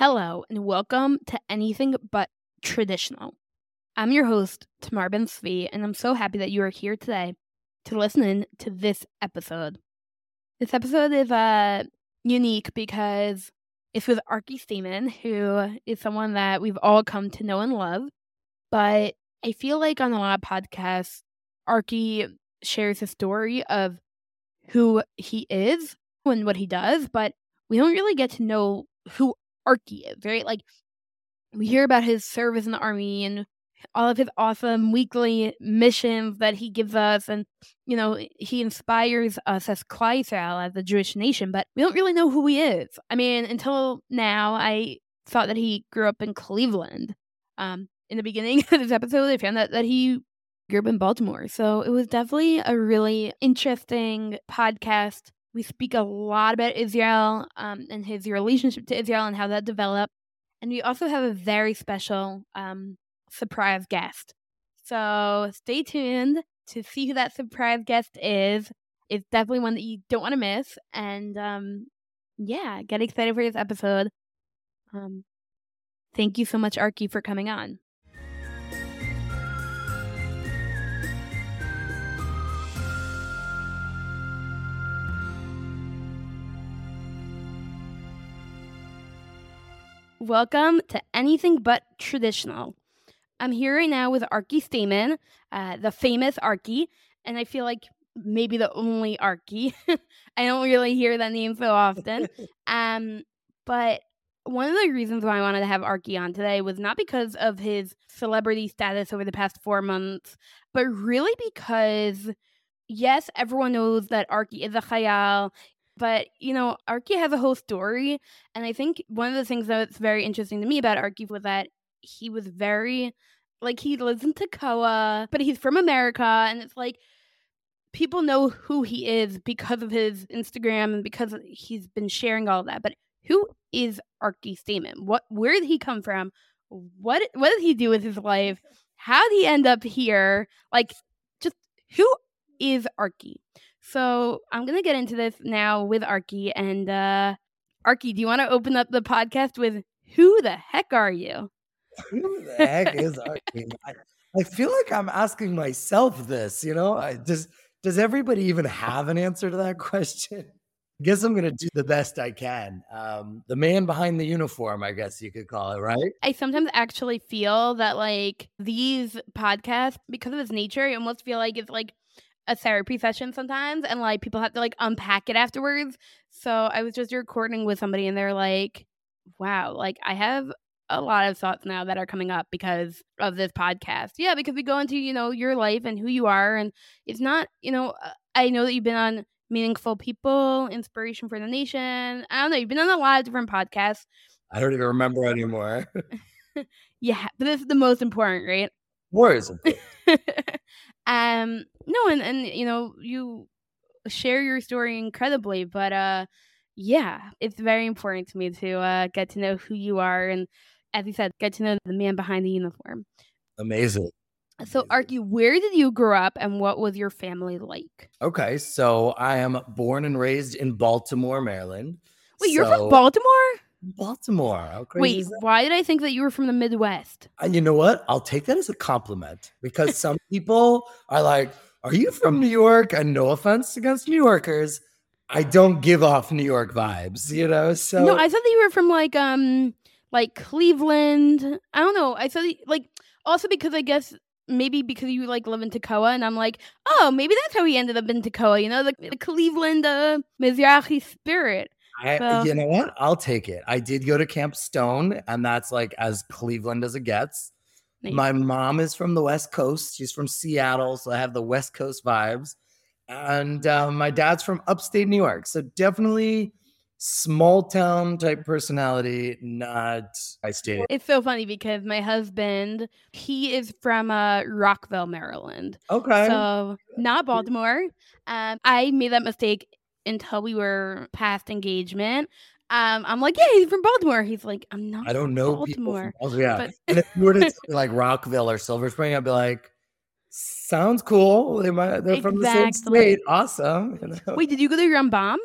Hello, and welcome to Anything But Traditional. I'm your host, Tamar Ben-Svi, and I'm so happy that you are here today to listen in to this episode. This episode is unique because it's with Arky Staiman, who is someone that we've all come to know and love. But I feel like on a lot of podcasts, Arky shares his story of who he is and what he does, but we don't really get to know who Arky is, right? Like, we hear about his service in the army and all of his awesome weekly missions that he gives us, and, you know, he inspires us as Klal Yisrael, as the Jewish nation, but we don't really know who he is. I mean, until now, I thought that he grew up in Cleveland. In the beginning of this episode, I found out that he grew up in Baltimore, so it was definitely a really interesting podcast. We speak a lot about Israel and his relationship to Israel and how that developed. And we also have a very special surprise guest. So stay tuned to see who that surprise guest is. It's definitely one that you don't want to miss. And get excited for this episode. Thank you so much, Arky, for coming on. Welcome to Anything But Traditional. I'm here right now with Arky Staiman, the famous Arky, and I feel like maybe the only Arky. I don't really hear that name so often. But one of the reasons why I wanted to have Arky on today was not because of his celebrity status over the past 4 months, but really because, yes, everyone knows that Arky is a chayal. But, you know, Arky has a whole story, and I think one of the things that's very interesting to me about Arky was that he was very, like, he lives in Tekoa, but he's from America, and it's like, people know who he is because of his Instagram and because he's been sharing all that, but who is Arky Staiman? Where did he come from? What did he do with his life? How did he end up here? Like, just, who is Arky? So I'm going to get into this now with Arky. And Arky, do you want to open up the podcast with who the heck are you? Who the heck is Arky? I feel like I'm asking myself this, you know? Does everybody even have an answer to that question? I guess I'm going to do the best I can. The man behind the uniform, I guess you could call it, right? I sometimes actually feel that, like, these podcasts, because of its nature, I almost feel like it's like a therapy session sometimes, and like people have to like unpack it afterwards. So I was just recording with somebody and they're like, wow, like I have a lot of thoughts now that are coming up because of this podcast. Yeah, because we go into, you know, your life and who you are, and it's not, you know, I know that you've been on Meaningful People, Inspiration for the Nation. I don't know, you've been on a lot of different podcasts. I don't even remember anymore. Yeah, but this is the most important, right? More is important. No, and you know, you share your story incredibly, but yeah, it's very important to me to get to know who you are, and as you said, get to know the man behind the uniform. Amazing. So, Arky, where did you grow up, and what was your family like? Okay, so I am born and raised in Baltimore, Maryland. Wait, you're from Baltimore? Baltimore. How crazy. Wait, is that? Why did I think that you were from the Midwest? And you know what? I'll take that as a compliment, because some people are like, are you from New York? And no offense against New Yorkers, I don't give off New York vibes, you know? So no, I thought that you were from like Cleveland. I don't know. I thought that, like, also because I guess maybe because you like live in Tekoa, and I'm like, oh, maybe that's how he ended up in Tekoa, you know, the Cleveland Mizrahi spirit. You know what? I'll take it. I did go to Camp Stone, and that's like as Cleveland as it gets. Nice. My mom is from the West Coast. She's from Seattle, so I have the West Coast vibes. And my dad's from upstate New York. So definitely small town type personality, not I stayed. It's so funny because my husband, he is from Rockville, Maryland. Okay. So not Baltimore. I made that mistake until we were past engagement. I'm like, yeah, he's from Baltimore. He's like, I'm not. I don't know Baltimore. Yeah. But and if you were to like Rockville or Silver Spring, I'd be like, sounds cool. They're exactly from the same state. Awesome. You know? Wait, did you go to Rambam?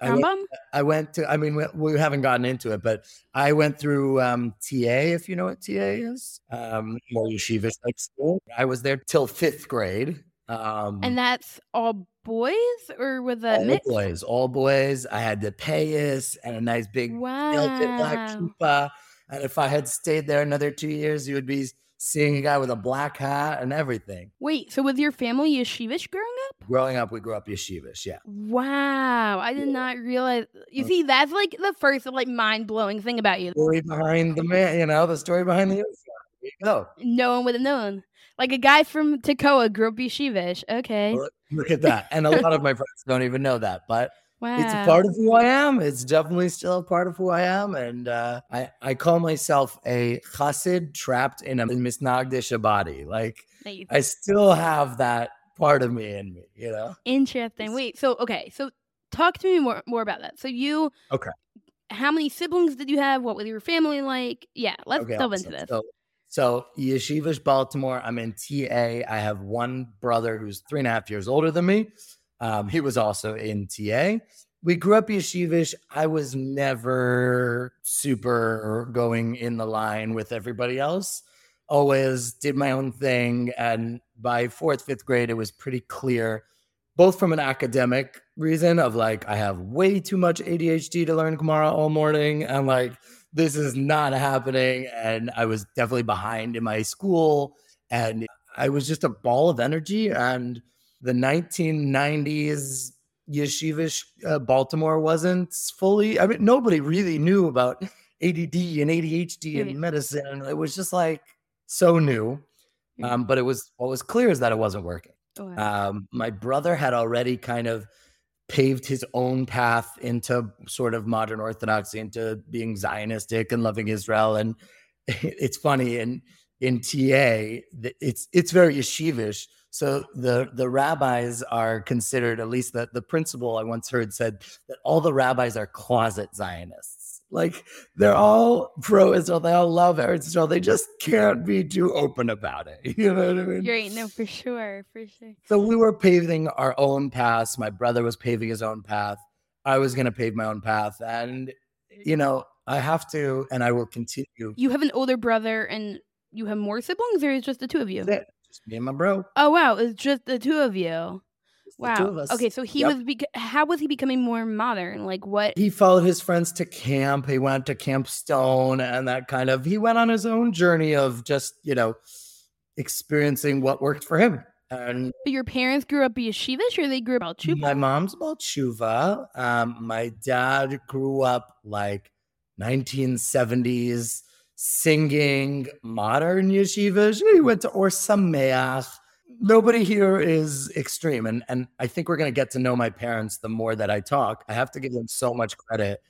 I went to, I mean, we haven't gotten into it, but I went through TA, if you know what TA is, more yeshivish like school. I was there till fifth grade. And that's all boys, or was that mixed? Boys, all boys. I had the payas and a nice big melted black kippah. And if I had stayed there another 2 years, you would be seeing a guy with a black hat and everything. Wait, so was your family yeshivish growing up? Growing up, we grew up yeshivish, yeah. Wow, I did not realize. You see, that's like the first like mind-blowing thing about you. The story behind the man, you know, the story behind the yeshiva. No. No one would have known. Like a guy from Tekoa grew up yeshivish. Okay. Look at that. And a lot of my friends don't even know that, but... Wow. It's a part of who I am. It's definitely still a part of who I am. And I call myself a chassid trapped in a misnagdish body. Like, nice. I still have that part of me in me, you know? Interesting. Wait, so, okay. So talk to me more about that. So you, okay. How many siblings did you have? What was your family like? Yeah, let's delve into this. So yeshivish Baltimore, I'm in TA. I have one brother who's 3.5 years older than me. He was also in TA. We grew up yeshivish. I was never super going in the line with everybody else. Always did my own thing. And by fourth, fifth grade, it was pretty clear, both from an academic reason of like, I have way too much ADHD to learn Gemara all morning. And like, this is not happening. And I was definitely behind in my school. And I was just a ball of energy. And the 1990s yeshivish Baltimore wasn't fully, I mean, nobody really knew about ADD and ADHD and medicine. It was just like so new. But it was, what was clear is that it wasn't working. Oh, wow. My brother had already kind of paved his own path into sort of modern Orthodoxy, into being Zionistic and loving Israel. And it's funny. And in TA, it's very yeshivish. So the rabbis are considered, at least the principal I once heard said, that all the rabbis are closet Zionists. Like, they're all pro-Israel. They all love Eretz Israel. They just can't be too open about it. You know what I mean? Right. No, for sure. For sure. So we were paving our own paths. My brother was paving his own path. I was going to pave my own path. And, you know, I have to, and I will continue. You have an older brother and you have more siblings, or is just the two of you? That's it. Me and my bro. Oh, wow. It's just the two of you. Wow. The two of us. Okay. So he was, how was he becoming more modern? Like what? He followed his friends to camp. He went to Camp Stone and that kind of, he went on his own journey of just, you know, experiencing what worked for him. And but your parents grew up yeshivish, or they grew up Baal Teshuva? My mom's Baal Teshuva. My dad grew up like 1970s. Singing modern yeshivish. He went to Or Sameach. Nobody here is extreme. And I think we're going to get to know my parents the more that I talk. I have to give them so much credit,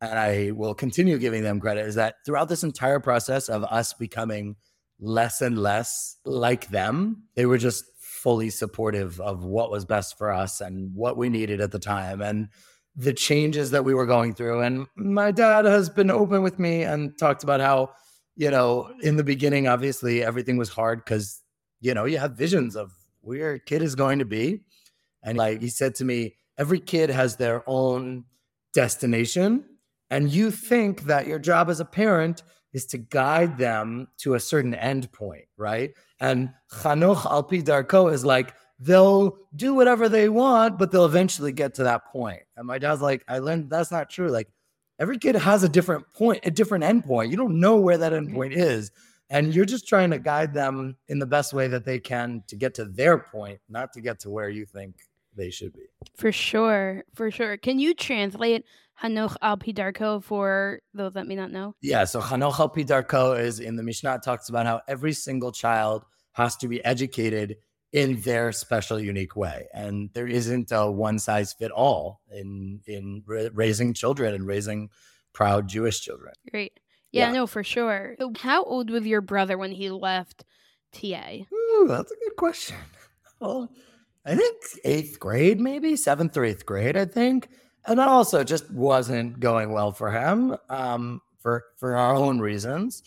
and I will continue giving them credit, is that throughout this entire process of us becoming less and less like them, they were just fully supportive of what was best for us and what we needed at the time. And the changes that we were going through. And my dad has been open with me and talked about how, you know, in the beginning, obviously everything was hard because, you know, you have visions of where your kid is going to be. And like he said to me, every kid has their own destination. And you think that your job as a parent is to guide them to a certain end point, right? And Hanoch Al-Pidarko is like, they'll do whatever they want, but they'll eventually get to that point. And my dad's like, I learned that's not true. Like, every kid has a different point, a different endpoint. You don't know where that endpoint is. And you're just trying to guide them in the best way that they can to get to their point, not to get to where you think they should be. For sure. For sure. Can you translate Hanoch Al-Pidarko for those that may not know? Yeah. So Hanoch Al-Pidarko is in the Mishnah, talks about how every single child has to be educated in their special, unique way. And there isn't a one-size-fit-all in raising children and raising proud Jewish children. Great. Yeah, no, for sure. So how old was your brother when he left TA? Ooh, that's a good question. Well, I think 8th grade, maybe 7th or 8th grade, I think. And that also just wasn't going well for him for our own reasons.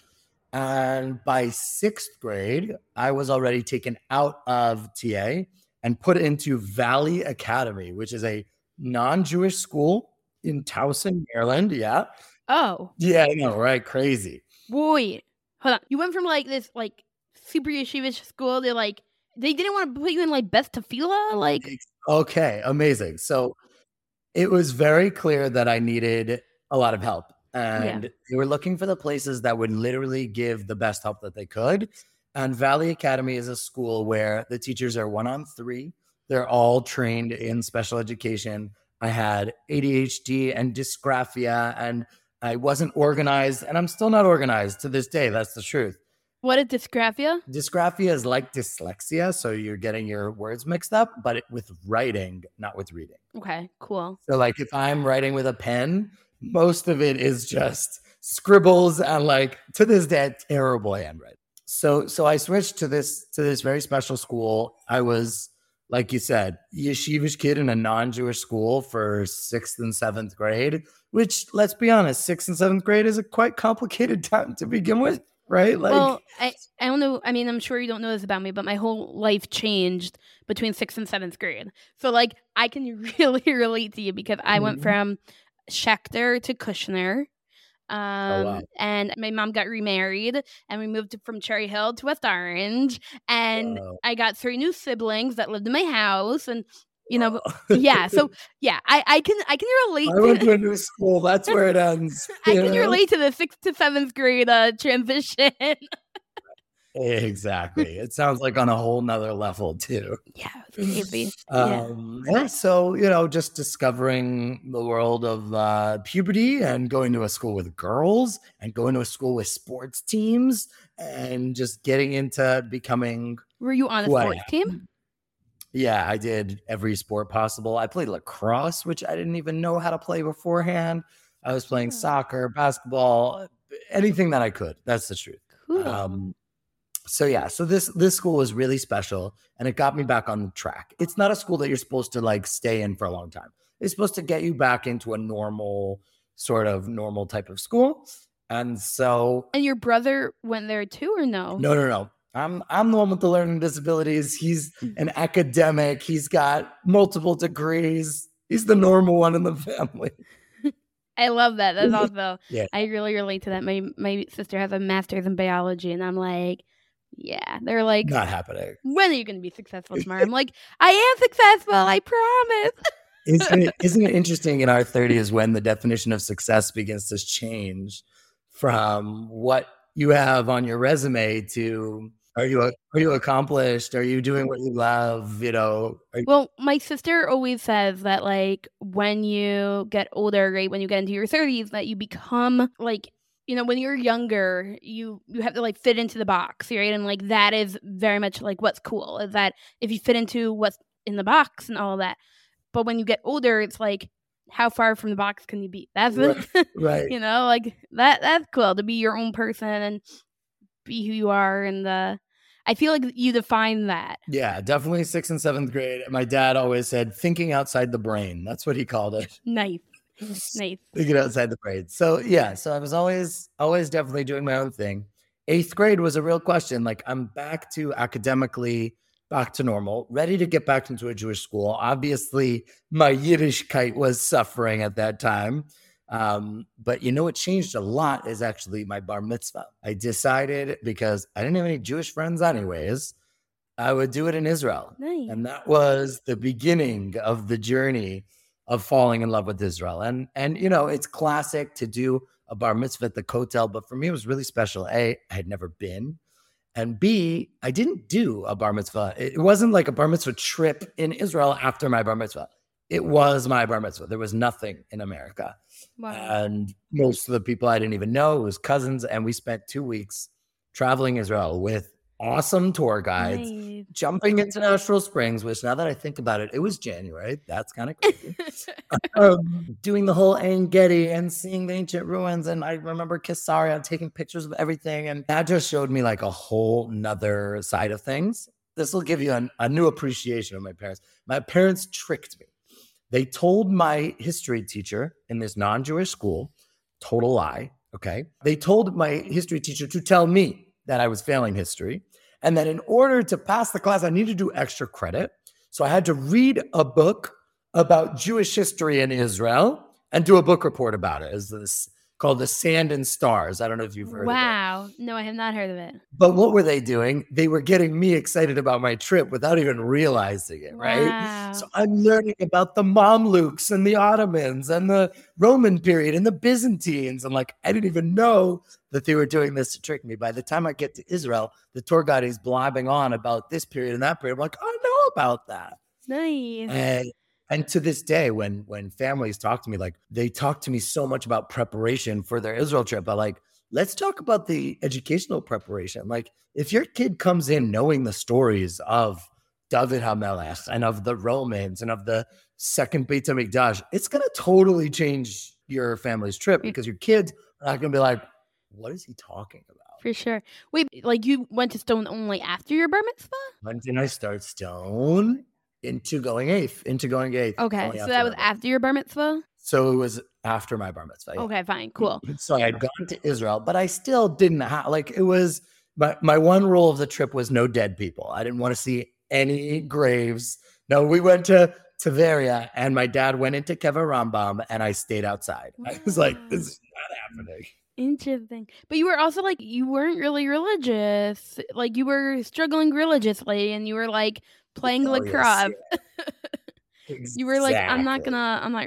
And by 6th grade, I was already taken out of TA and put into Valley Academy, which is a non-Jewish school in Towson, Maryland. Yeah. Oh. Yeah, I know, right? Crazy. Wait, hold on. You went from like this like super yeshivish school to like they didn't want to put you in like Beth Tfiloh, like. Okay, amazing. So it was very clear that I needed a lot of help, and they were looking for the places that would literally give the best help that they could. And Valley Academy is a school where the teachers are 1-on-3. They're all trained in special education. I had ADHD and dysgraphia, and I wasn't organized, and I'm still not organized to this day. That's the truth. What is dysgraphia? Dysgraphia is like dyslexia, so you're getting your words mixed up, but with writing, not with reading. Okay, cool. So like if I'm writing with a pen, most of it is just scribbles and like to this day, terrible handwriting. So I switched to this very special school. I was, like you said, yeshivish kid in a non-Jewish school for 6th and 7th grade, which let's be honest, 6th and 7th grade is a quite complicated time to begin with. Right? Like, well, I don't know. I mean, I'm sure you don't know this about me, but my whole life changed between 6th and 7th grade. So, like, I can really relate to you because I went from Schechter to Kushner. And my mom got remarried and we moved from Cherry Hill to West Orange. And I got 3 new siblings that lived in my house. And, you know, I can relate. I went to a new school. That's where it ends. I can relate to the 6th to 7th grade transition. Exactly. It sounds like on a whole nother level too. Yeah. Maybe. So, you know, just discovering the world of puberty and going to a school with girls and going to a school with sports teams and just getting into becoming. Were you on a sports team? Yeah, I did every sport possible. I played lacrosse, which I didn't even know how to play beforehand. I was playing soccer, basketball, anything that I could. That's the truth. Cool. So this school was really special, and it got me back on the track. It's not a school that you're supposed to like stay in for a long time. It's supposed to get you back into a normal type of school. And so, and your brother went there too, or no? No. I'm the one with the learning disabilities. He's an academic. He's got multiple degrees. He's the normal one in the family. I love that. That's awesome. Yeah. I really relate to that. My sister has a master's in biology, and I'm like, yeah. They're like, not happening. When are you going to be successful tomorrow? I'm like, I am successful. I promise. Isn't it interesting in our 30s when the definition of success begins to change from what you have on your resume to are you accomplished? Are you doing what you love? You know. Well, my sister always says that like when you get older, right, when you get into your 30s, that you become like, you know, when you're younger, you have to like fit into the box, right? And like that is very much like what's cool is that if you fit into what's in the box and all that. But when you get older, it's like, how far from the box can you be? That's right. You know, like that's cool to be your own person and be who you are. And I feel like you define that. Yeah, definitely 6th and 7th grade. My dad always said thinking outside the brain. That's what he called it. Nice. Thinking outside the brain. So yeah, I was always definitely doing my own thing. 8th grade was a real question. Like I'm back to academically back to normal, ready to get back into a Jewish school. Obviously, my Yiddishkeit was suffering at that time. But you know what changed a lot is actually my bar mitzvah. I decided, because I didn't have any Jewish friends anyways, I would do it in Israel. Nice. And that was the beginning of the journey of falling in love with Israel. And you know, it's classic to do a bar mitzvah at the Kotel, but for me, it was really special. A, I had never been. And B, I didn't do a bar mitzvah. It wasn't like a bar mitzvah trip in Israel after my bar mitzvah. It was my bar mitzvah. There was nothing in America. Wow. And most of the people I didn't even know, it was cousins. And we spent 2 weeks traveling Israel with awesome tour guides, nice. Jumping into Natural Springs, which now that I think about it, it was January. That's kind of crazy. Doing the whole Ein Gedi and seeing the ancient ruins. And I remember Caesarea taking pictures of everything. And that just showed me like a whole nother side of things. This will give you a new appreciation of my parents. My parents tricked me. They told my history teacher in this non-Jewish school, total lie, okay? They told my history teacher to tell me that I was failing history, and that in order to pass the class, I needed to do extra credit. So I had to read a book about Jewish history in Israel and do a book report about it. It's this called The Sand and Stars. I don't know if you've heard of it. Wow. No, I have not heard of it. But what were they doing? They were getting me excited about my trip without even realizing it, right? Wow. So I'm learning about the Mamluks and the Ottomans and the Roman period and the Byzantines. And like, I didn't even know that they were doing this to trick me. By the time I get to Israel, the tour guide is blabbing on about this period and that period. I'm like, I know about that. Nice. And to this day, when families talk to me, like they talk to me so much about preparation for their Israel trip, but like, let's talk about the educational preparation. Like if your kid comes in knowing the stories of David HaMelech and of the Romans and of the second Beit HaMikdash, it's going to totally change your family's trip because your kids are not going to be like, what is he talking about? For sure. Wait, like you went to Stone only after your bar mitzvah? When did I start Stone? Into going eighth. Okay, so that was after your bar mitzvah? So it was after my bar mitzvah. Yeah. Okay, fine, cool. So I had gone to Israel, but I still didn't have, like it was, my one rule of the trip was no dead people. I didn't want to see any graves. No, we went to Tveria and my dad went into Kever Rambam and I stayed outside. Wow. I was like, this is not happening. Interesting. But you were also like, you weren't really religious. Like you were struggling religiously and you were like, playing lacrosse. Yeah. Exactly. You were like, I'm not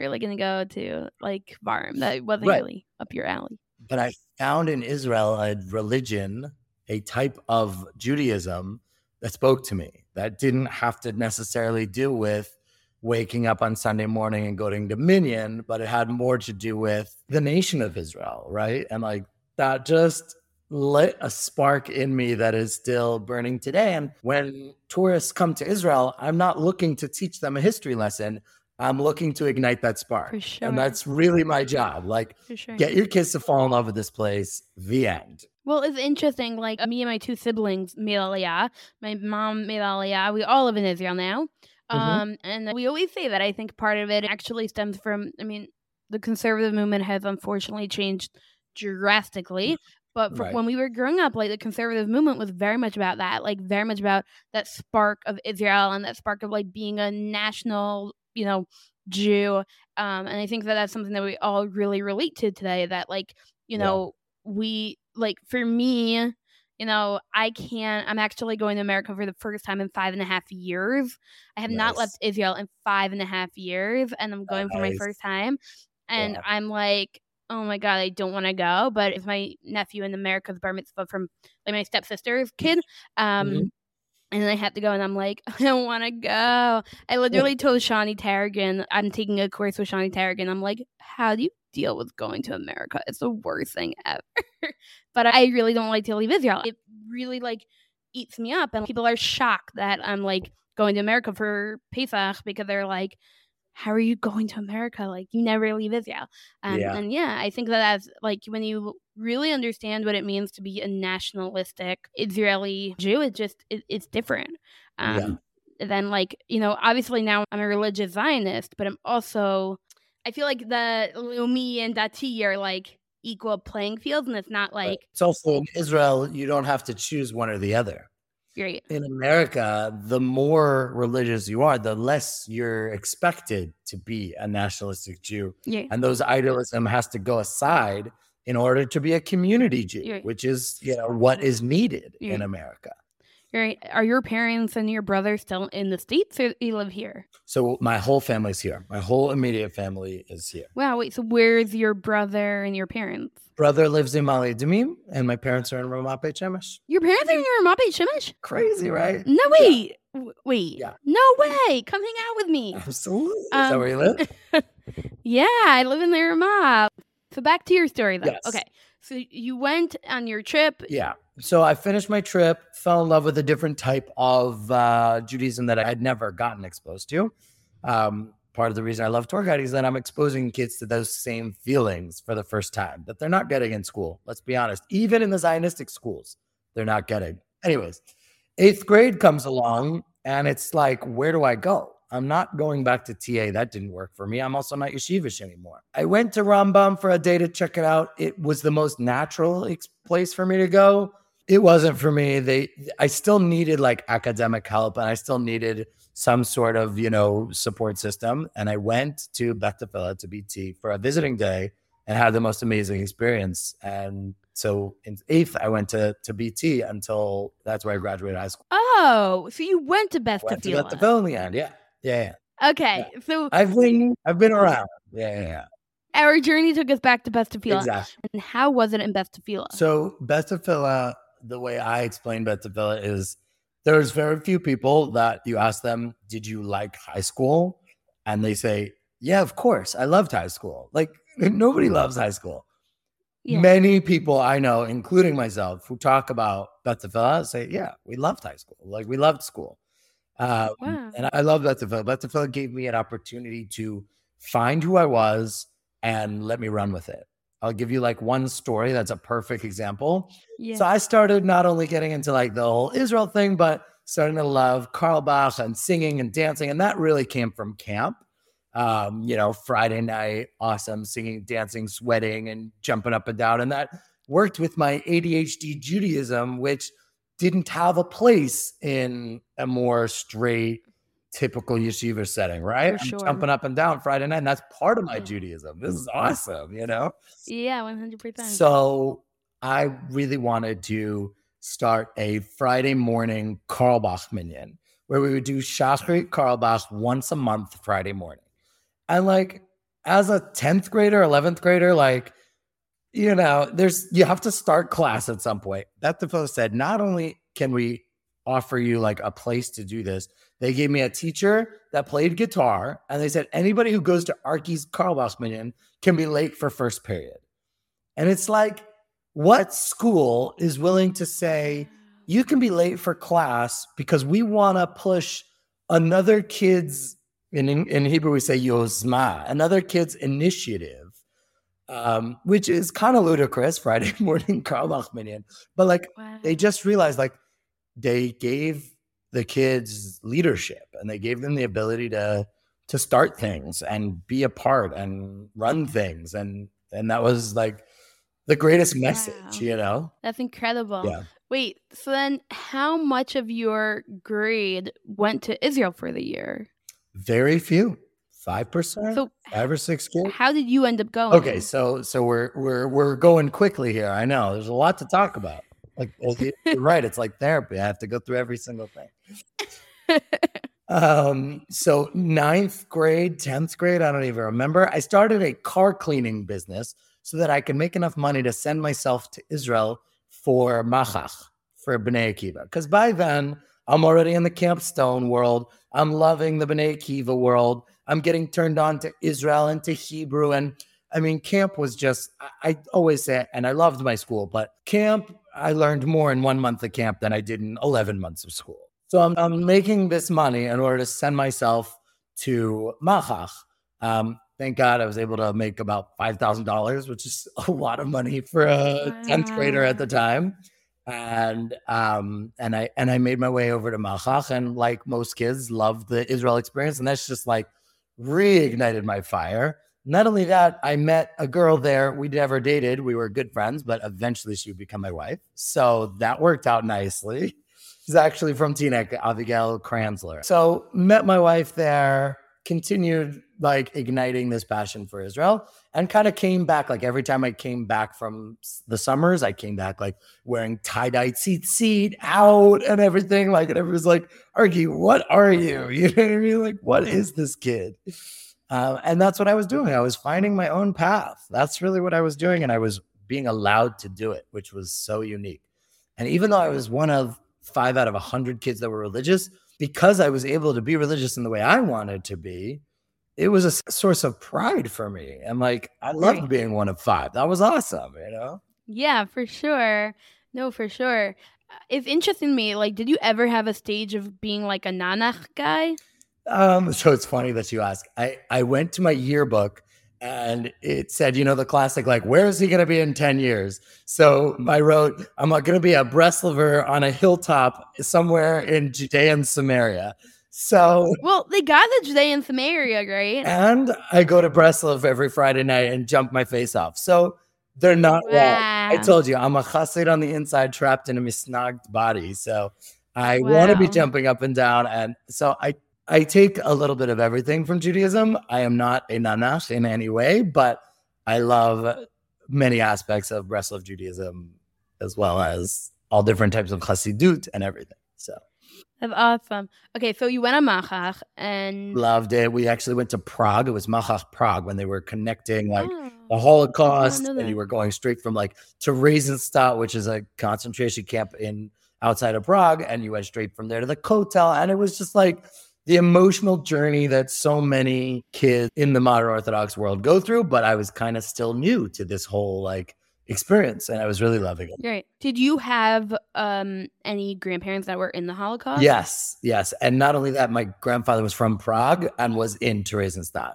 really gonna go to like Barm. That wasn't really up your alley. But I found in Israel a religion, a type of Judaism that spoke to me. That didn't have to necessarily do with waking up on Sunday morning and going to Minyan, but it had more to do with the nation of Israel, right? And like that just lit a spark in me that is still burning today. And when tourists come to Israel, I'm not looking to teach them a history lesson. I'm looking to ignite that spark. For sure. And that's really my job. Like, get your kids to fall in love with this place. The end. Well, it's interesting. Like, me and my two siblings made Aliyah. My mom made Aliyah. We all live in Israel now. Mm-hmm. And we always say that. I think part of it actually stems from, I mean, the conservative movement has unfortunately changed drastically. But when we were growing up, like the conservative movement was very much about that, like very much about that spark of Israel and that spark of like being a national, you know, Jew. And I think that that's something that we all really relate to today that like, you know, we like for me, you know, I'm actually going to America for the first time in 5.5 years. I have not left Israel in 5.5 years and I'm going for my first time. And I'm like, oh my God, I don't want to go. But it's my nephew in America's bar mitzvah from like my stepsister's kid. And I have to go and I'm like, I don't want to go. I literally told Shawnee Tarragon, I'm taking a course with Shawnee Tarragon. I'm like, how do you deal with going to America? It's the worst thing ever. But I really don't like to leave Israel. It really like eats me up. And people are shocked that I'm like going to America for Pesach because they're like, how are you going to America? Like, you never leave Israel. And I think that that's like when you really understand what it means to be a nationalistic Israeli Jew, it's different. Then like, you know, obviously now I'm a religious Zionist, but I'm also, I feel like the Lumi and Dati are like equal playing fields. And it's not like. Right. It's also in Israel, you don't have to choose one or the other. Right. In America, the more religious you are, the less you're expected to be a nationalistic Jew. Yeah. And those idealism has to go aside in order to be a community Jew, which is, you know, what is needed in America. Right. Are your parents and your brother still in the States or do you live here? So my whole family's here. My whole immediate family is here. Wow. Wait, so where's your brother and your parents? Brother lives in Mali Adumim, and my parents are in Ramat Beit Shemesh. Your parents are in Ramat Beit Shemesh? Crazy, right? No, wait. Yeah. Wait. Yeah. No way. Come hang out with me. Absolutely. Is that where you live? Yeah, I live in the Ramat. So back to your story, though. Yes. Okay. So you went on your trip. Yeah. So I finished my trip, fell in love with a different type of Judaism that I had never gotten exposed to. Part of the reason I love tour guiding is that I'm exposing kids to those same feelings for the first time that they're not getting in school. Let's be honest. Even in the Zionistic schools, they're not getting. Anyways, 8th grade comes along and it's like, where do I go? I'm not going back to TA. That didn't work for me. I'm also not yeshivish anymore. I went to Rambam for a day to check it out. It was the most natural place for me to go. It wasn't for me. I still needed like academic help, and I still needed some sort of, support system. And I went to Beth Tfiloh to BT for a visiting day and had the most amazing experience. And so in eighth, I went to BT until that's where I graduated high school. Oh, so you went to Beth Tfiloh. Beth Tfiloh in the end, yeah. Okay, yeah. So I've been around. Yeah. Our journey took us back to Beth Tfiloh. Exactly. And how was it in Beth Tfiloh? So Beth Tfiloh, the way I explain Beth Tfiloh is there's very few people that you ask them, did you like high school? And they say, yeah, of course. I loved high school. Like nobody loves high school. Yeah. Many people I know, including myself, who talk about Beth Tfiloh say, yeah, we loved high school. Like we loved school. Wow. And I love Beth Tfiloh. Beth Tfiloh gave me an opportunity to find who I was and let me run with it. I'll give you like one story that's a perfect example. Yeah. So I started not only getting into like the whole Israel thing, but starting to love Carlebach and singing and dancing. And that really came from camp. Friday night, awesome, singing, dancing, sweating, and jumping up and down. And that worked with my ADHD Judaism, which didn't have a place in a more straight, typical yeshiva setting, right? Sure. I'm jumping up and down Friday night, and that's part of my Judaism. This is awesome, Yeah, 100%. So I really wanted to start a Friday morning Carlebach minyan, where we would do Shachrit Carlebach once a month Friday morning. And like, as a 10th grader, 11th grader, like, you have to start class at some point. Beth Tfiloh said, not only can we offer you like a place to do this, they gave me a teacher that played guitar, and they said, anybody who goes to Arky's Carlebach minyan can be late for first period. And it's like, what school is willing to say, you can be late for class because we want to push another kid's, in Hebrew we say yozma, another kid's initiative, which is kind of ludicrous, Friday morning Carlebach minyan. But like, wow. They just realized like, they gave the kids leadership and they gave them the ability to start things and be a part and run things. And that was like the greatest message, That's incredible. Yeah. Wait, so then how much of your grade went to Israel for the year? Very few, 5%, so 5 or 6 kids. How did you end up going? Okay, so we're going quickly here. I know there's a lot to talk about. Like, you're right. It's like therapy. I have to go through every single thing. So 9th grade, 10th grade, I don't even remember. I started a car cleaning business so that I could make enough money to send myself to Israel for Machach, for B'nai Akiva. Because by then, I'm already in the Camp Stone world. I'm loving the B'nai Akiva world. I'm getting turned on to Israel and to Hebrew. And I mean, camp was just, I always say, and I loved my school, but camp, I learned more in 1 month of camp than I did in 11 months of school. So I'm making this money in order to send myself to Machach. Thank God I was able to make about $5,000, which is a lot of money for a 10th grader at the time. And I made my way over to Machach, and like most kids, loved the Israel experience. And that's just like reignited my fire. Not only that, I met a girl there. We never dated. We were good friends, but eventually she would become my wife. So that worked out nicely. She's actually from Teaneck, Avigail Kranzler. So met my wife there, continued like igniting this passion for Israel, and kind of came back. Like every time I came back from the summers, I came back like wearing tie-dye tzitzit out and everything. Like, and everyone's like, Arky, what are you? You know what I mean? Like, what is this kid? And that's what I was doing. I was finding my own path. That's really what I was doing. And I was being allowed to do it, which was so unique. And even though I was one of 5 out of 100 kids that were religious, because I was able to be religious in the way I wanted to be, it was a source of pride for me. And like, I loved being one of 5. That was awesome, Yeah, for sure. No, for sure. It's interesting to me, like, did you ever have a stage of being like a Nanach guy? So it's funny that you ask. I went to my yearbook and it said, the classic, like, where is he going to be in 10 years? So I wrote, I'm going to be a Breslover on a hilltop somewhere in Judean Samaria. So, well, they got the Judean Samaria, right? And I go to Breslover every Friday night and jump my face off. So They're not wow. wrong. I told you, I'm a chassid on the inside, trapped in a misnagged body. So I wow. want to be jumping up and down. And so I take a little bit of everything from Judaism. I am not a Nanach in any way, but I love many aspects of Breslover Judaism, as well as all different types of chassidut and everything. So that's awesome. Okay, so you went on Machach and... Loved it. We actually went to Prague. It was Machach Prague when they were connecting like the Holocaust, and you were going straight from like Theresienstadt, which is a concentration camp in outside of Prague, and you went straight from there to the Kotel, and it was just like the emotional journey that so many kids in the modern Orthodox world go through, but I was kind of still new to this whole like experience, and I was really loving it. Right. Did you have any grandparents that were in the Holocaust? Yes. And not only that, my grandfather was from Prague and was in Theresienstadt.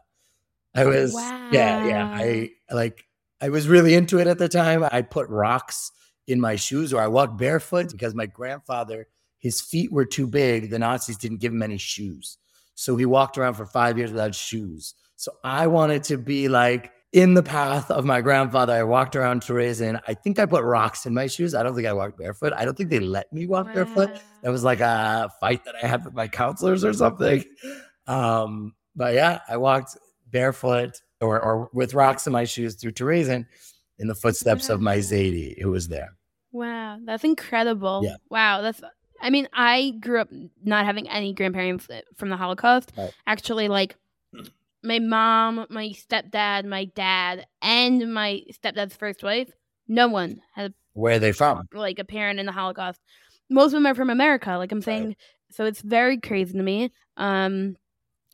I was, wow. yeah. I was really into it at the time. I put rocks in my shoes, or I walked barefoot, because my grandfather, his feet were too big. The Nazis didn't give him any shoes. So he walked around for 5 years without shoes. So I wanted to be like in the path of my grandfather. I walked around Theresienstadt, and I think I put rocks in my shoes. I don't think I walked barefoot. I don't think they let me walk barefoot. That was like a fight that I had with my counselors or something. But yeah, I walked barefoot or with rocks in my shoes through Theresienstadt in the footsteps of my Zadie, who was there. Wow, that's incredible. Yeah. Wow, that's... I mean, I grew up not having any grandparents from the Holocaust. Right. Actually, like... my mom, my stepdad, my dad, and my stepdad's first wife, no one had... Where are they from? Like a parent in the Holocaust. Most of them are from America, like I'm saying. Right. So it's very crazy to me.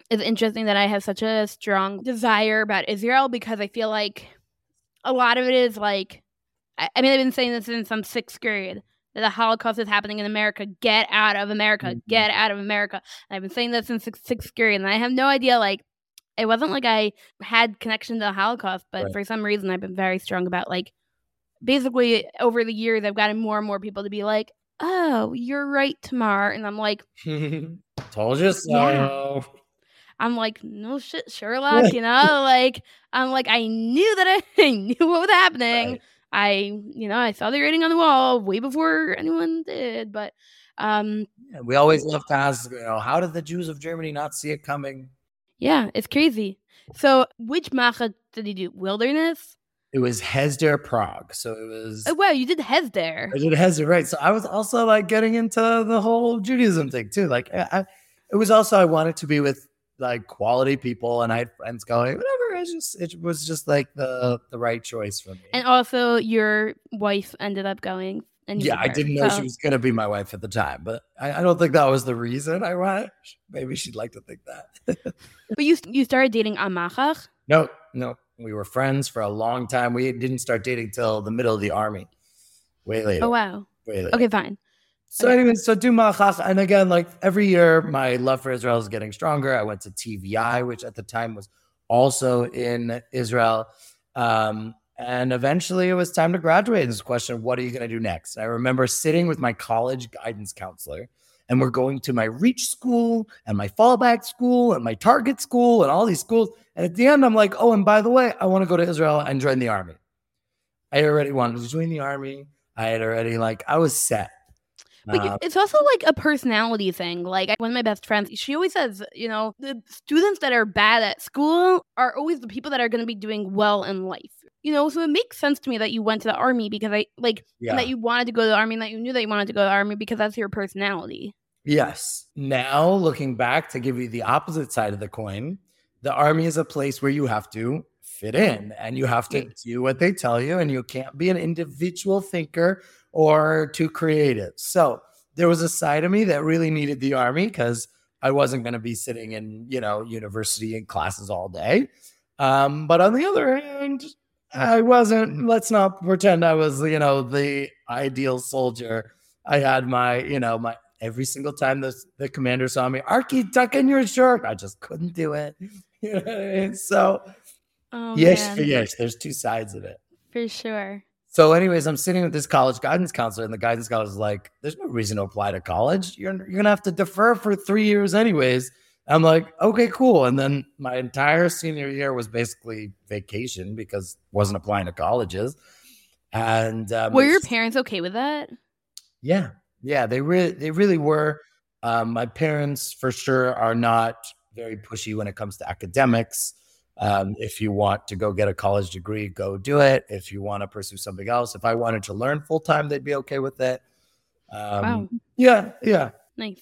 It's interesting that I have such a strong desire about Israel, because I feel like a lot of it is like... I mean, I've been saying this since I'm sixth grade, that the Holocaust is happening in America. Get out of America. Mm-hmm. Get out of America. And I've been saying this since sixth grade, and I have no idea, like... It wasn't like I had connection to the Holocaust, but right. for some reason I've been very strong about, like, basically over the years I've gotten more and more people to be like, oh, you're right, Tamar. And I'm like... Told you so. Yeah. I'm like, no shit, Sherlock, right. you know? Like, I'm like, I knew that I knew what was happening. Right. I saw the writing on the wall way before anyone did, but... we always love to ask, how did the Jews of Germany not see it coming? Yeah, it's crazy. So which Machach did you do? Wilderness? It was Hesder, Prague. So it was... Oh, wow, you did Hesder. I did Hesder, right. So I was also like getting into the whole Judaism thing too. Like it was also, I wanted to be with like quality people, and I had friends going, whatever. It was just like the right choice for me. And also your wife ended up going. And yeah, I didn't know she was going to be my wife at the time, but I don't think that was the reason I wanted. Maybe she'd like to think that. But you started dating on Machach? No. We were friends for a long time. We didn't start dating till the middle of the army. Way later. Oh, wow. Way later. Okay, fine. So anyway, so do Machach. And again, like every year, my love for Israel is getting stronger. I went to TVI, which at the time was also in Israel. And eventually it was time to graduate. And this question, what are you going to do next? And I remember sitting with my college guidance counselor, and we're going to my reach school and my fallback school and my target school and all these schools. And at the end, I'm like, oh, and by the way, I want to go to Israel and join the army. I already wanted to join the army. I had already I was set. But it's also like a personality thing. Like one of my best friends, she always says, the students that are bad at school are always the people that are going to be doing well in life. So it makes sense to me that you went to the army, because and that you wanted to go to the army, and that you knew that you wanted to go to the army, because that's your personality. Yes. Now, looking back, to give you the opposite side of the coin, the army is a place where you have to fit in, and you have to do what they tell you, and you can't be an individual thinker or too creative. So there was a side of me that really needed the army, because I wasn't going to be sitting in, university and classes all day. But on the other hand... I wasn't, let's not pretend I was, the ideal soldier. I had my every single time the commander saw me, Arky, tuck in your shirt. I just couldn't do it. You know what I mean? So yes, there's two sides of it. For sure. So anyways, I'm sitting with this college guidance counselor, and the guidance counselor is like, there's no reason to apply to college. You're going to have to defer for 3 years anyways. I'm like, okay, cool. And then my entire senior year was basically vacation, because I wasn't applying to colleges. And were your parents okay with that? Yeah, yeah, they really were. My parents, for sure, are not very pushy when it comes to academics. If you want to go get a college degree, go do it. If you want to pursue something else, if I wanted to learn full time, they'd be okay with it. Wow. Yeah, yeah. Nice.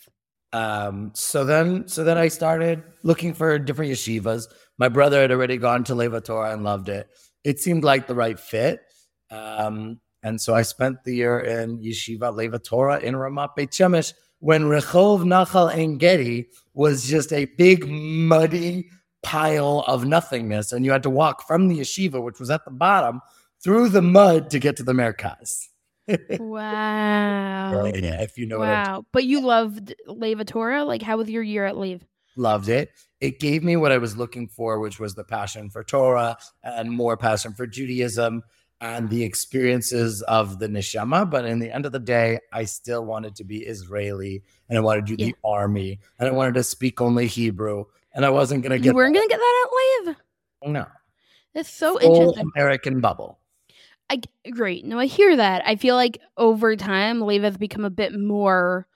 So then I started looking for different yeshivas. My brother had already gone to Lev HaTorah and loved it. It seemed like the right fit. And so I spent the year in Yeshiva Lev HaTorah in Ramat Beit Shemesh when Rehov Nachal Ein Gedi was just a big muddy pile of nothingness. And you had to walk from the yeshiva, which was at the bottom, through the mud to get to the Merkaz. Wow. Well, yeah, if you know what I'm talking. But you loved Lev HaTorah? Like, how was your year at Lev? Loved it. It gave me what I was looking for, which was the passion for Torah and more passion for Judaism and the experiences of the neshama. But in the end of the day, I still wanted to be Israeli, and I wanted to do the army, and I wanted to speak only Hebrew, and I wasn't going to get... You weren't going to get that at Lev? No. That's so interesting. American bubble. Great. No, I hear that. I feel like over time, Lev has become a bit more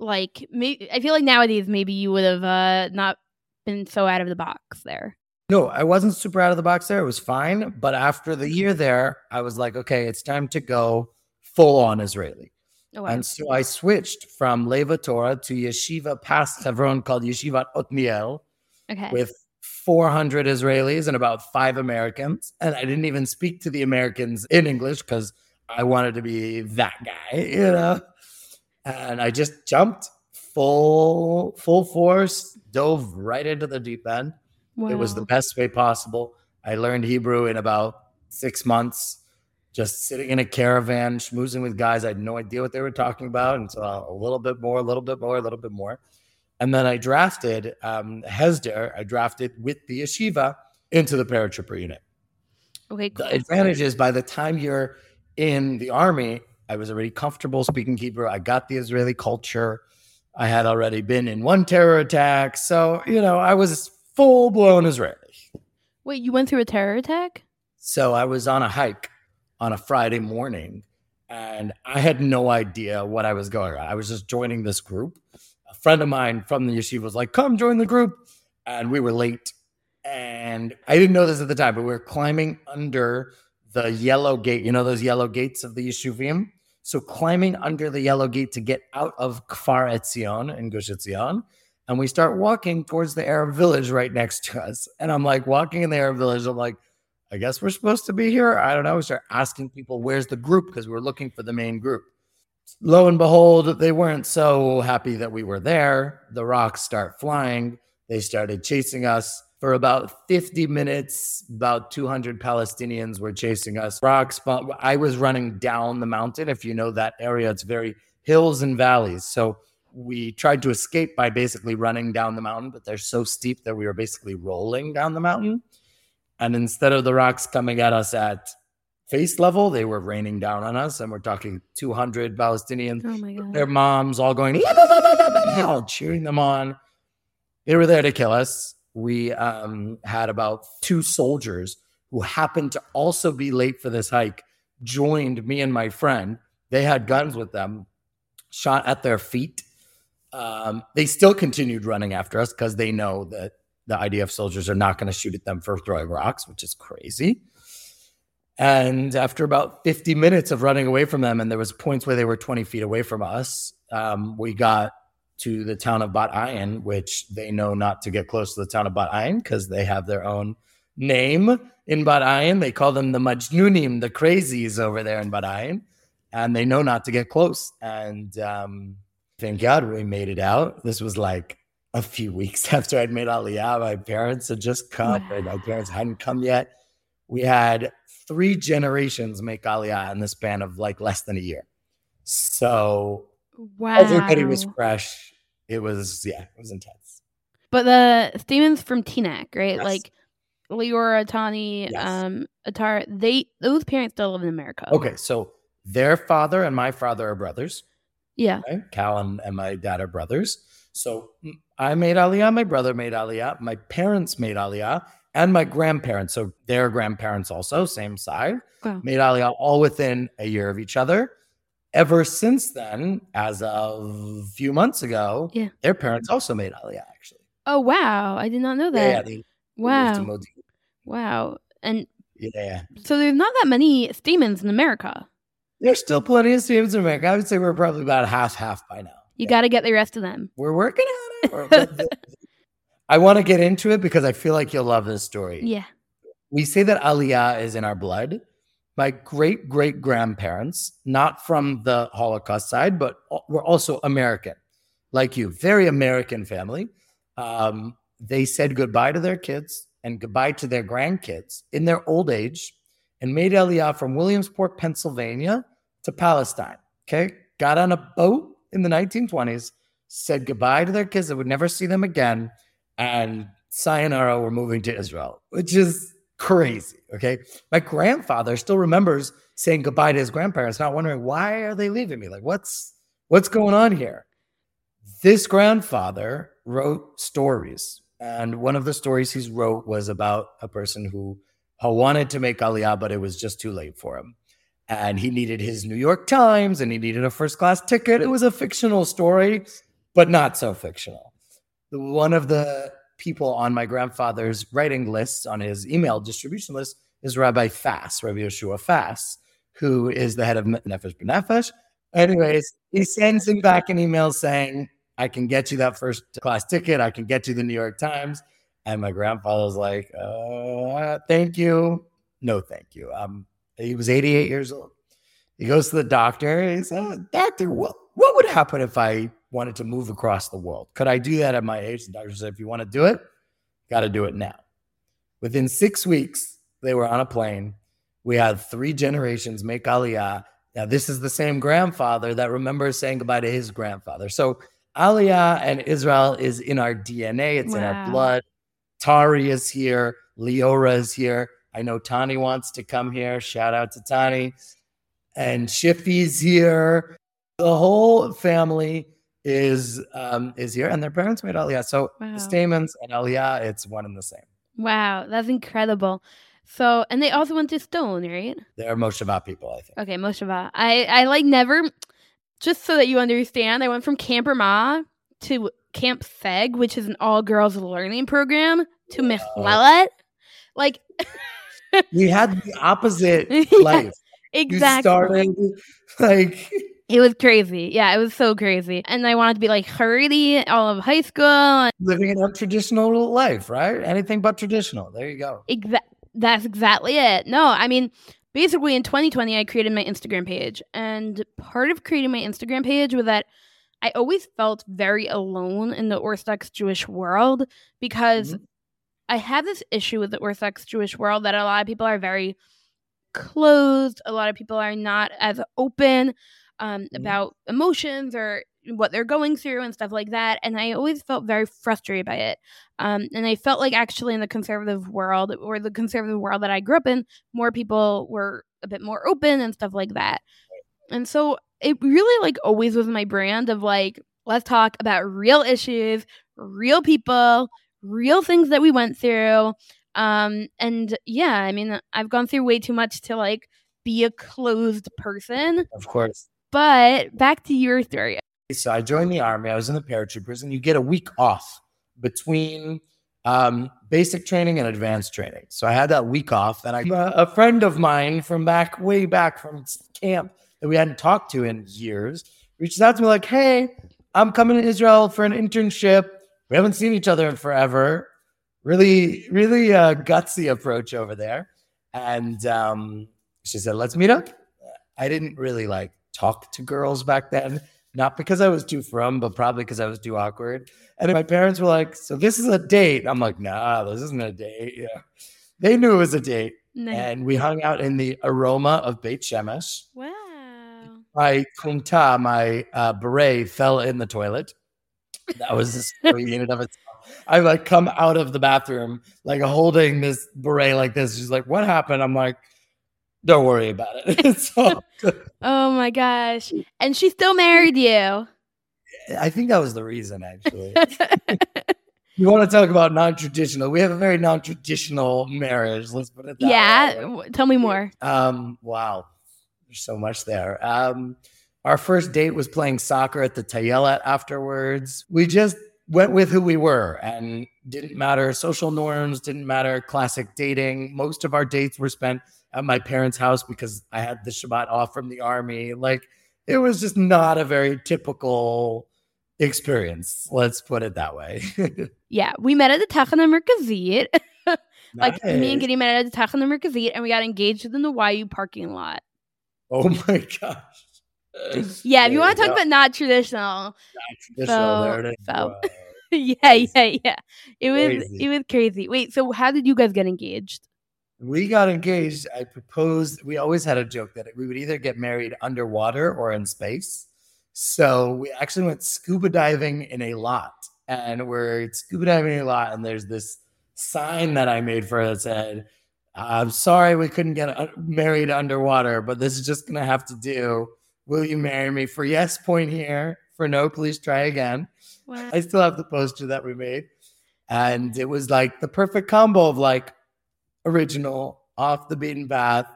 like... I feel like nowadays maybe you would have not been so out of the box there. No, I wasn't super out of the box there. It was fine. But after the year there, I was like, okay, it's time to go full on Israeli. Oh, wow. And so I switched from Lev HaTorah to Yeshiva past Hebron called Yeshivat Otniel with 400 Israelis and about 5 Americans. And I didn't even speak to the Americans in English because I wanted to be that guy, you know? And I just jumped full force, dove right into the deep end. Wow. It was the best way possible. I learned Hebrew in about 6 months, just sitting in a caravan, schmoozing with guys. I had no idea what they were talking about. And so a little bit more, a little bit more, a little bit more. And then I drafted Hesder. I drafted with the yeshiva into the paratrooper unit. Okay, cool. The advantage is by the time you're in the army, I was already comfortable speaking Hebrew. I got the Israeli culture. I had already been in one terror attack. So, you know, I was... full-blown Israeli. Wait, you went through a terror attack? So I was on a hike on a Friday morning, and I had no idea what I was going on. I was just joining this group. A friend of mine from the yeshiva was like, come join the group. And we were late. And I didn't know this at the time, but we were climbing under the yellow gate. You know those yellow gates of the yeshuvim? So climbing under the yellow gate to get out of Kfar Etzion in Gush Etzion. And we start walking towards the Arab village right next to us. And I'm like walking in the Arab village. I'm like, I guess we're supposed to be here. I don't know. We start asking people, where's the group? Because we're looking for the main group. Lo and behold, they weren't so happy that we were there. The rocks start flying. They started chasing us for about 50 minutes. About 200 Palestinians were chasing us. Rocks. I was running down the mountain. If you know that area, it's very hills and valleys. So we tried to escape by basically running down the mountain, but they're so steep that we were basically rolling down the mountain. And instead of the rocks coming at us at face level, they were raining down on us. And we're talking 200 Palestinians, their moms all going, all cheering them on. They were there to kill us. We had about 2 soldiers who happened to also be late for this hike, joined me and my friend. They had guns with them, shot at their feet. They still continued running after us because they know that the IDF soldiers are not going to shoot at them for throwing rocks, which is crazy. And after about 50 minutes of running away from them, and there was points where they were 20 feet away from us, we got to the town of Bat Ayin, which they know not to get close to the town of Bat Ayin because they have their own name in Bat Ayin. They call them the Majnunim, the crazies over there in Bat Ayin, and they know not to get close. And... thank God we made it out. This was like a few weeks after I'd made Aliyah. My parents had just come, and my parents hadn't come yet. We had 3 generations make Aliyah in the span of like less than a year. So everybody was fresh. It was, it was intense. But the Staimans from Teaneck, right? Yes. Like Leora, Tani, yes. Atara, those parents still live in America. Okay, so their father and my father are brothers. Yeah. Right? Cal and my dad are brothers. So I made Aliyah. My brother made Aliyah. My parents made Aliyah. and my grandparents, so their grandparents also, same side, wow, made Aliyah all within a year of each other. Ever since then, as of a few months ago, yeah, their parents also made Aliyah, actually. Oh, wow. I did not know that. Yeah, wow. Wow. And yeah, so there's not that many Steimans in America. There's still plenty of Steimans in America. I would say we're probably about half-half by now. You got to get the rest of them. We're working on it. I want to get into it because I feel like you'll love this story. Yeah. We say that Aliyah is in our blood. My great-great-grandparents, not from the Holocaust side, but were also American, like you. Very American family. They said goodbye to their kids and goodbye to their grandkids in their old age and made Aliyah from Williamsport, Pennsylvania to Palestine. Okay? Got on a boat in the 1920s, said goodbye to their kids that would never see them again, and sayonara, we're moving to Israel, which is crazy, okay? My grandfather still remembers saying goodbye to his grandparents, not wondering, why are they leaving me? Like, what's going on here? This grandfather wrote stories, and one of the stories he wrote was about a person who wanted to make Aliyah, but it was just too late for him. And he needed his New York Times, and he needed a first-class ticket. It was a fictional story, but not so fictional. One of the people on my grandfather's writing list, on his email distribution list, is Rabbi Fass, Rabbi Yeshua Fass, who is the head of Nefesh B'Nefesh. Anyways, he sends him back an email saying, I can get you that first-class ticket. I can get you the New York Times. And my grandfather's like, thank you. No, thank you. He was 88 years old. He goes to the doctor and he says, doctor, what would happen if I wanted to move across the world? Could I do that at my age? The doctor said, if you want to do it, got to do it now. Within 6 weeks, they were on a plane. We had 3 generations make Aliyah. Now, this is the same grandfather that remembers saying goodbye to his grandfather. So Aliyah and Israel is in our DNA. It's in our blood. Tari is here. Leora is here. I know Tani wants to come here. Shout out to Tani. And Shifty's here. The whole family is here. And their parents made Aliyah. So the Staimans and Aliyah, it's one and the same. Wow, that's incredible. So, and they also went to Stone, right? They're Mosheva people, I think. Okay, Mosheva. I like never, just so that you understand, I went from Camp Ramah to Camp Seg, which is an all-girls learning program, to Mechlelet. Like... We had the opposite life. Exactly. You started like it was crazy. Yeah, it was so crazy. And I wanted to be like Haredi all of high school, living an untraditional life, right? Anything but traditional. There you go. That's exactly it. No, I mean, basically in 2020, I created my Instagram page, and part of creating my Instagram page was that I always felt very alone in the Orthodox Jewish world because. Mm-hmm. I have this issue with the Orthodox Jewish world that a lot of people are very closed. A lot of people are not as open about emotions or what they're going through and stuff like that. And I always felt very frustrated by it. And I felt like actually in the conservative world or the conservative world that I grew up in, more people were a bit more open and stuff like that. And so it really like always was my brand of like, let's talk about real issues, real people, real things that we went through. And yeah, I mean, I've gone through way too much to like be a closed person. Of course. But back to your story. So I joined the army. I was in the paratroopers, and you get a week off between basic training and advanced training. So I had that week off, and a friend of mine from way back from camp that we hadn't talked to in years reaches out to me like, hey, I'm coming to Israel for an internship. We haven't seen each other in forever. Really, really gutsy approach over there. And she said, let's meet up. I didn't really like talk to girls back then. Not because I was too frum, but probably because I was too awkward. And my parents were like, so this is a date. I'm like, nah, this isn't a date. Yeah. They knew it was a date. Nice. And we hung out in the aroma of Beit Shemesh. Wow. My kunta, my beret fell in the toilet. That was the story in and of itself. I like come out of the bathroom, like holding this beret like this. She's like, what happened? I'm like, don't worry about it. It's all good. Oh my gosh. And she still married you. I think that was the reason, actually. You want to talk about non-traditional? We have a very non-traditional marriage. Let's put it that way. Yeah, tell me more. Wow, there's so much there. Our first date was playing soccer at the Tayelet afterwards. We just went with who we were and didn't matter social norms, didn't matter classic dating. Most of our dates were spent at my parents' house because I had the Shabbat off from the army. Like, it was just not a very typical experience. Let's put it that way. Yeah, we met at the Tachanamerkazit. Like, me and Gideon met at the Tachanamerkazit, and we got engaged within the YU parking lot. Oh my gosh. Yeah, if you want to talk about not traditional. Yeah. It was crazy. Wait, so how did you guys get engaged? We got engaged. I proposed. We always had a joke that we would either get married underwater or in space. So we actually went scuba diving in a lot. And we're scuba diving in a lot. And there's this sign that I made for it that said, I'm sorry we couldn't get married underwater, but this is just going to have to do. Will you marry me? For yes, point here. For no, please try again. Wow. I still have the poster that we made. And it was like the perfect combo of like original, off the beaten path,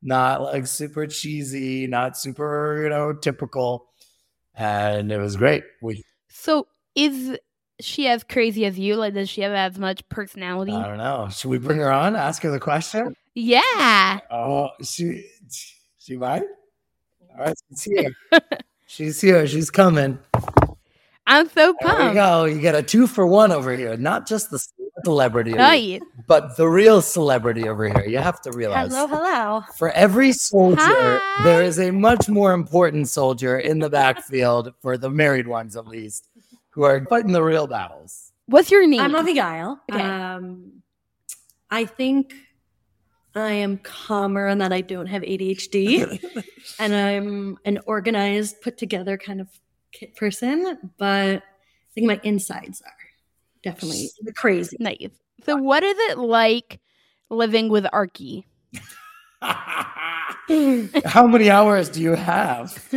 not like super cheesy, not super, typical. And it was great. So is she as crazy as you? Like, does she have as much personality? I don't know. Should we bring her on? Ask her the question? Yeah. Oh, she might? All right, she's here. She's here. She's coming. I'm so pumped. There you go. You get a 2-for-1 over here. Not just the celebrity, but the real celebrity over here. You have to realize. Hello. For every soldier, there is a much more important soldier in the backfield, for the married ones at least, who are fighting the real battles. What's your name? I'm Avigail. Okay. I think I am calmer in that I don't have ADHD. And I'm an organized, put together kind of person, but I think my insides are definitely crazy. Naive. So what is it like living with Arky? How many hours do you have?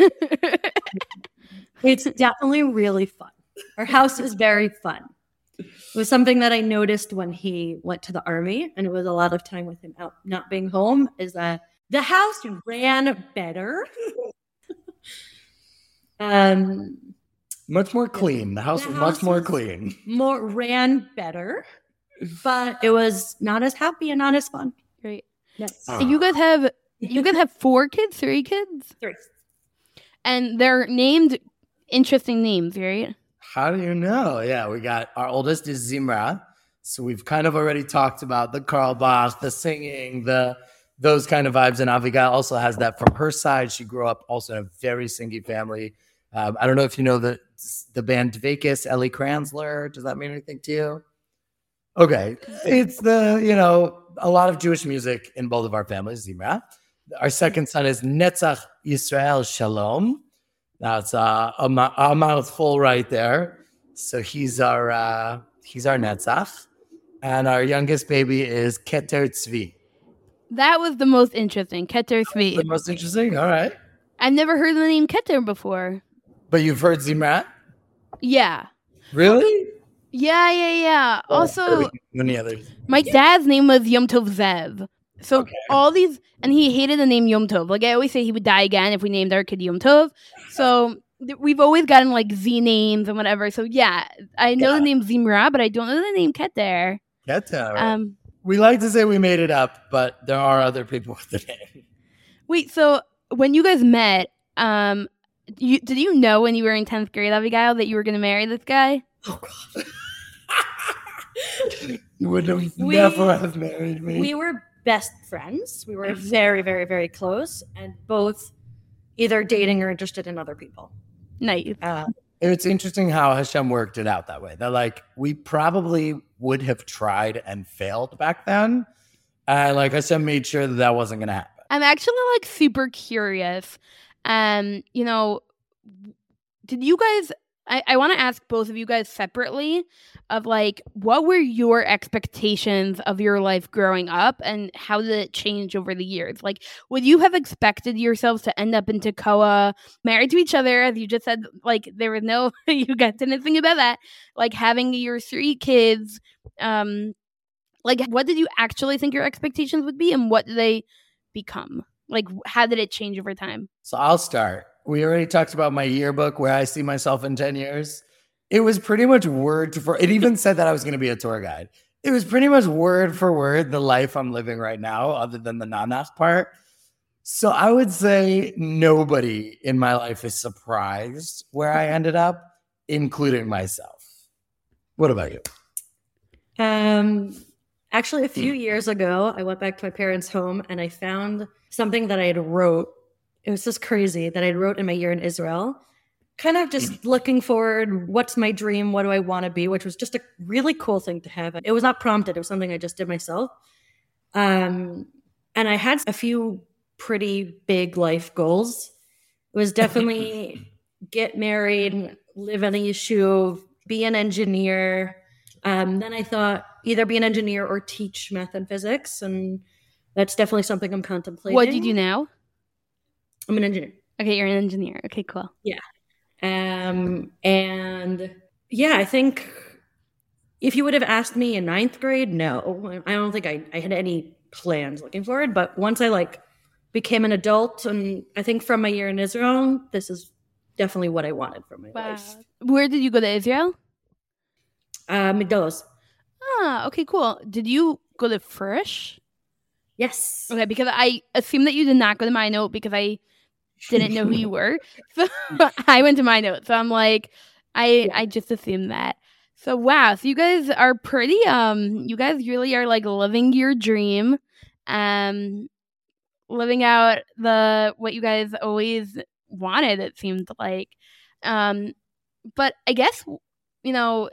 It's definitely really fun. Our house is very fun. It was something that I noticed when he went to the army, and it was a lot of time with him out not being home, is that the house ran better. Much more clean. The house was much more clean. Ran better, but it was not as happy and not as fun. Great. Yes. So you guys have 4 kids, 3 kids? 3. And they're named interesting names, right? How do you know? Yeah, we got our oldest is Zimra. So we've kind of already talked about the Carlebach, the singing, those kind of vibes. And Avigail also has that from her side. She grew up also in a very singy family. I don't know if you know the band Dvekis, Ellie Kranzler. Does that mean anything to you? Okay. It's a lot of Jewish music in both of our families, Zimra. Our second son is Netzach Yisrael Shalom. That's a mouthful right there. So he's our Netzach. And our youngest baby is Keter Tzvi. That was the most interesting. Keter Tzvi. The most interesting? All right. I've never heard the name Keter before. But you've heard Zimrat? Yeah. Really? Yeah. Oh, also, many others. My dad's name was Yom Tov Zev. So all these, and he hated the name Yom Tov. Like, I always say he would die again if we named our kid Yom Tov. So we've always gotten like Z names and whatever. So yeah, I know the name Zimra, but I don't know the name Keter. Keter. We like to say we made it up, but there are other people with the name. Wait, so when you guys met, did you know when you were in 10th grade, Abigail, that you were going to marry this guy? Oh, God. You would never have married me. We were best friends. We were very, very, very close, and both either dating or interested in other people. Nice. It's interesting how Hashem worked it out that way. They're like, we probably would have tried and failed back then. And like Hashem made sure that wasn't going to happen. I'm actually like super curious. Did you guys I want to ask both of you guys separately of, like, what were your expectations of your life growing up, and how did it change over the years? Like, would you have expected yourselves to end up in Tekoa, married to each other, as you just said? Like, there was no, you guys didn't think about that. Like, having your 3 kids, like, what did you actually think your expectations would be, and what did they become? Like, how did it change over time? So I'll start. We already talked about my yearbook, where I see myself in 10 years. It was pretty much word for word. It even said that I was going to be a tour guide. It was pretty much word for word the life I'm living right now, other than the Nanach part. So I would say nobody in my life is surprised where I ended up, including myself. What about you? Actually, a few years ago, I went back to my parents' home and I found something that I had wrote. It was just crazy that I wrote in my year in Israel, kind of just looking forward. What's my dream? What do I want to be? Which was just a really cool thing to have. It was not prompted. It was something I just did myself. And I had a few pretty big life goals. It was definitely get married, live in a yeshuv, be an engineer. Then I thought either be an engineer or teach math and physics. And that's definitely something I'm contemplating. What do you do now? I'm an engineer. Okay, you're an engineer. Okay, cool. Yeah. And yeah, I think if you would have asked me in 9th grade, no, I don't think I had any plans looking forward. But once I became an adult, and I think from my year in Israel, this is definitely what I wanted for my life. Where did you go to Israel? Migdolos. Ah, okay, cool. Did you go to Frisch? Yes. Okay, because I assume that you did not go to my note because I didn't know who you were. So I went to my note. So I'm like, I just assumed that. So wow. So you guys are pretty, you guys really are living your dream, living out what you guys always wanted, it seemed like. But I guess, now,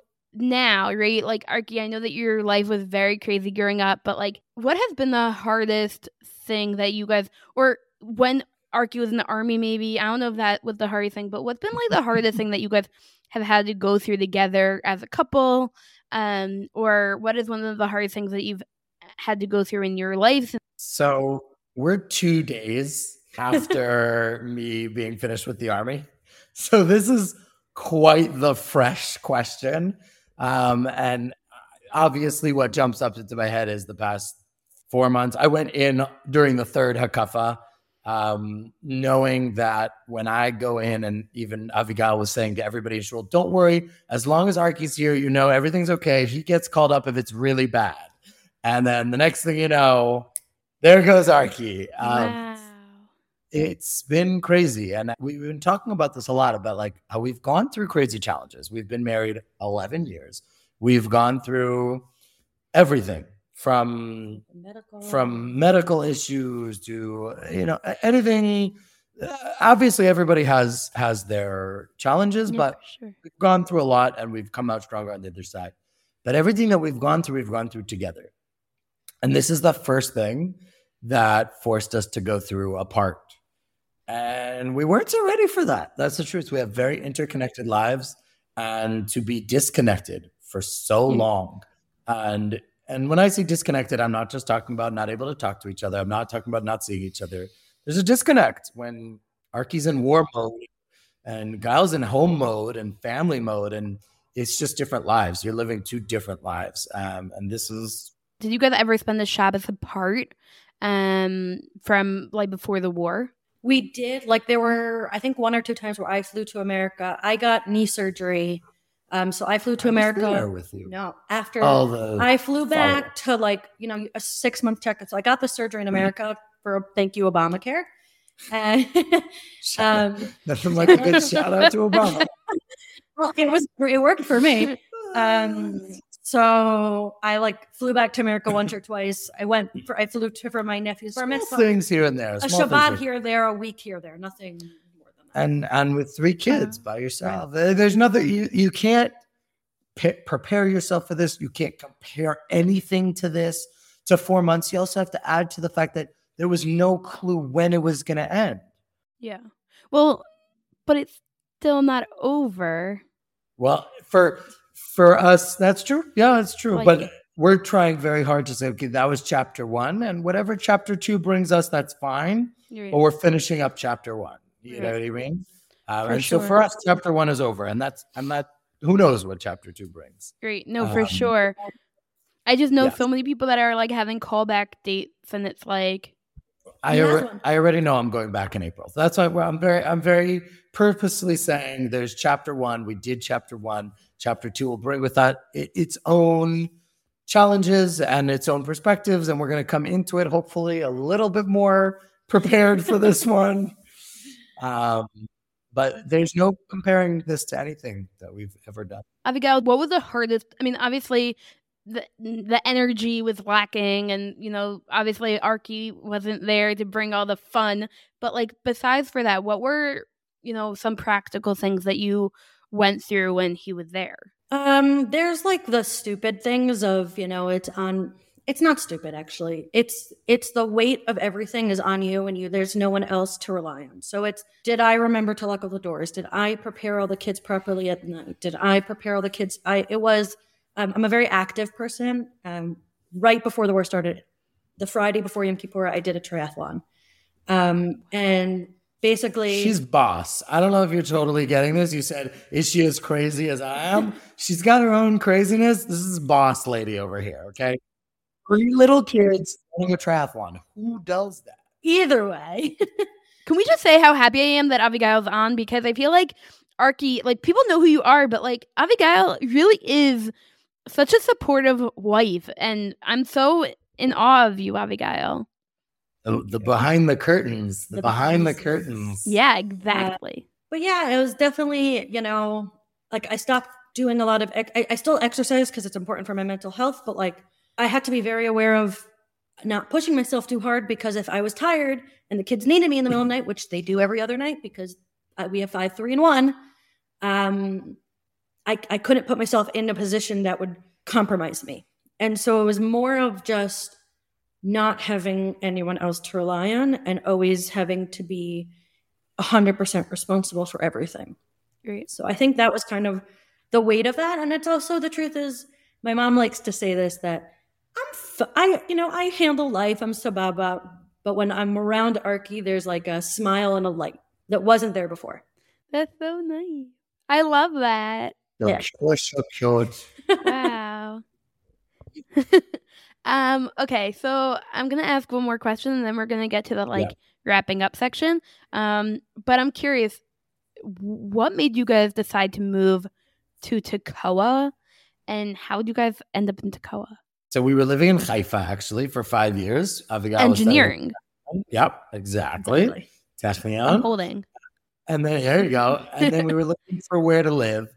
right? Like, Arky, I know that your life was very crazy growing up, but what has been the hardest thing that you guys, or when Arky was in the army, maybe, I don't know if that was the hardest thing, but what's been the hardest thing that you guys have had to go through together as a couple? Or what is one of the hardest things that you've had to go through in your life? So we're 2 days after me being finished with the army. So this is quite the fresh question. And obviously what jumps up into my head is the past 4 months. I went in during the 3rd Hakafa, knowing that when I go in, and even Avigail was saying to everybody in Shul, don't worry, as long as Arky's here, everything's okay. She gets called up if it's really bad. And then the next thing you know, there goes Arky. Wow. It's been crazy. And we've been talking about this a lot, about how we've gone through crazy challenges. We've been married 11 years. We've gone through everything from medical issues to, anything. Obviously, everybody has their challenges, but sure, we've gone through a lot and we've come out stronger on the other side. But everything that we've gone through together. And this is the first thing that forced us to go through apart. And we weren't so ready for that. That's the truth. We have very interconnected lives, and to be disconnected for so long. And when I say disconnected, I'm not just talking about not able to talk to each other. I'm not talking about not seeing each other. There's a disconnect when Arky's in war mode and Gile's in home mode and family mode. And it's just different lives. You're living 2 different lives. And this is... Did you guys ever spend the Shabbos apart from before the war? We did. There were, I think, 1 or 2 times where I flew to America. I got knee surgery. So I flew to America. I was there with you. No, after I flew back to a 6-month checkup. So I got the surgery in America for thank you, Obamacare. And nothing like a good shout out to Obama. Well, it worked for me. So I flew back to America once or twice. I flew for my nephew's bar mitzvah. Things here and there. A Shabbat here, there, a week here, there. Nothing more than that. And with 3 kids by yourself, right. There's nothing. You can't prepare yourself for this. You can't compare anything to this. To 4 months, you also have to add to the fact that there was no clue when it was going to end. Yeah. Well, but it's still not over. Well, for us, that's true. Yeah, that's true. Well, but we're trying very hard to say, okay, that was chapter one, and whatever chapter two brings us, that's fine. Right. But we're finishing up chapter one. You know what I mean? So for us, chapter one is over, and that who knows what chapter two brings. Great. No, for sure. I just know so many people that are like having callback dates, and it's like I already know I'm going back in April. So that's why I'm very purposely saying there's chapter one. We did chapter one. Chapter two will bring with that its own challenges and its own perspectives, and we're going to come into it hopefully a little bit more prepared for this one. But there's no comparing this to anything that we've ever done. Avigail, what was the hardest? I mean, obviously the energy was lacking, and obviously Arky wasn't there to bring all the fun. But besides for that, what were some practical things that you went through when he was there? There's the stupid things of It's not stupid, actually. It's the weight of everything is on you, and there's no one else to rely on. So it's, did I remember to lock all the doors? Did I prepare all the kids properly at night? Did I prepare all the kids? I'm a very active person. Right before the war started, the Friday before Yom Kippur, I did a triathlon. And basically, she's boss. I don't know if you're totally getting this. You said, is she as crazy as I am? She's got her own craziness. This is boss lady over here, okay? 3 little kids doing a triathlon. Who does that? Either way. Can we just say how happy I am that Avigail's on? Because I feel like Arky, people know who you are, but Avigail really is such a supportive wife. And I'm so in awe of you, Avigail. The behind the curtains. The behind the curtains. Yeah, exactly. But yeah, it was definitely, I stopped doing a lot of, I still exercise because it's important for my mental health, but I had to be very aware of not pushing myself too hard, because if I was tired and the kids needed me in the middle of the night, which they do every other night because we have 5, 3, and 1, I couldn't put myself in a position that would compromise me. And so it was more of just not having anyone else to rely on and always having to be 100% responsible for everything. Right. So I think that was kind of the weight of that. And it's also, the truth is, my mom likes to say this, that I handle life. I'm sababa, but when I'm around Arky, there's a smile and a light that wasn't there before. That's so nice. I love that. Yeah. So cute. Wow. Okay, so I'm gonna ask one more question, and then we're gonna get to the wrapping up section. But I'm curious, what made you guys decide to move to Tekoa, and how did you guys end up in Tekoa? So we were living in Haifa, actually, for 5 years. Engineering. Yep, exactly. Definitely. I'm holding. And then, there you go. And then we were looking for where to live.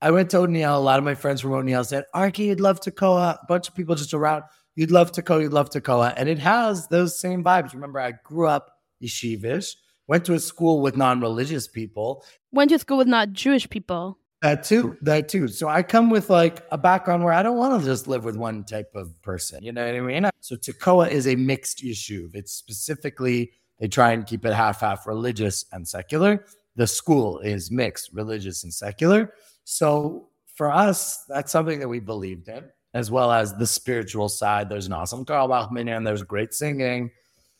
I went to O'Neill. A lot of my friends from O'Neill said, Arky, you'd love Tekoa. A bunch of people just around. You'd love Tekoa. You'd love Tekoa. And it has those same vibes. Remember, I grew up yeshivish, went to a school with non-religious people. Went to school with not Jewish people. That too. So I come with a background where I don't want to just live with one type of person. You know what I mean? So Tekoa is a mixed yeshuv. It's specifically, they try and keep it half-half religious and secular. The school is mixed, religious and secular. So for us, that's something that we believed in, as well as the spiritual side. There's an awesome Carlebach minyan. There's great singing.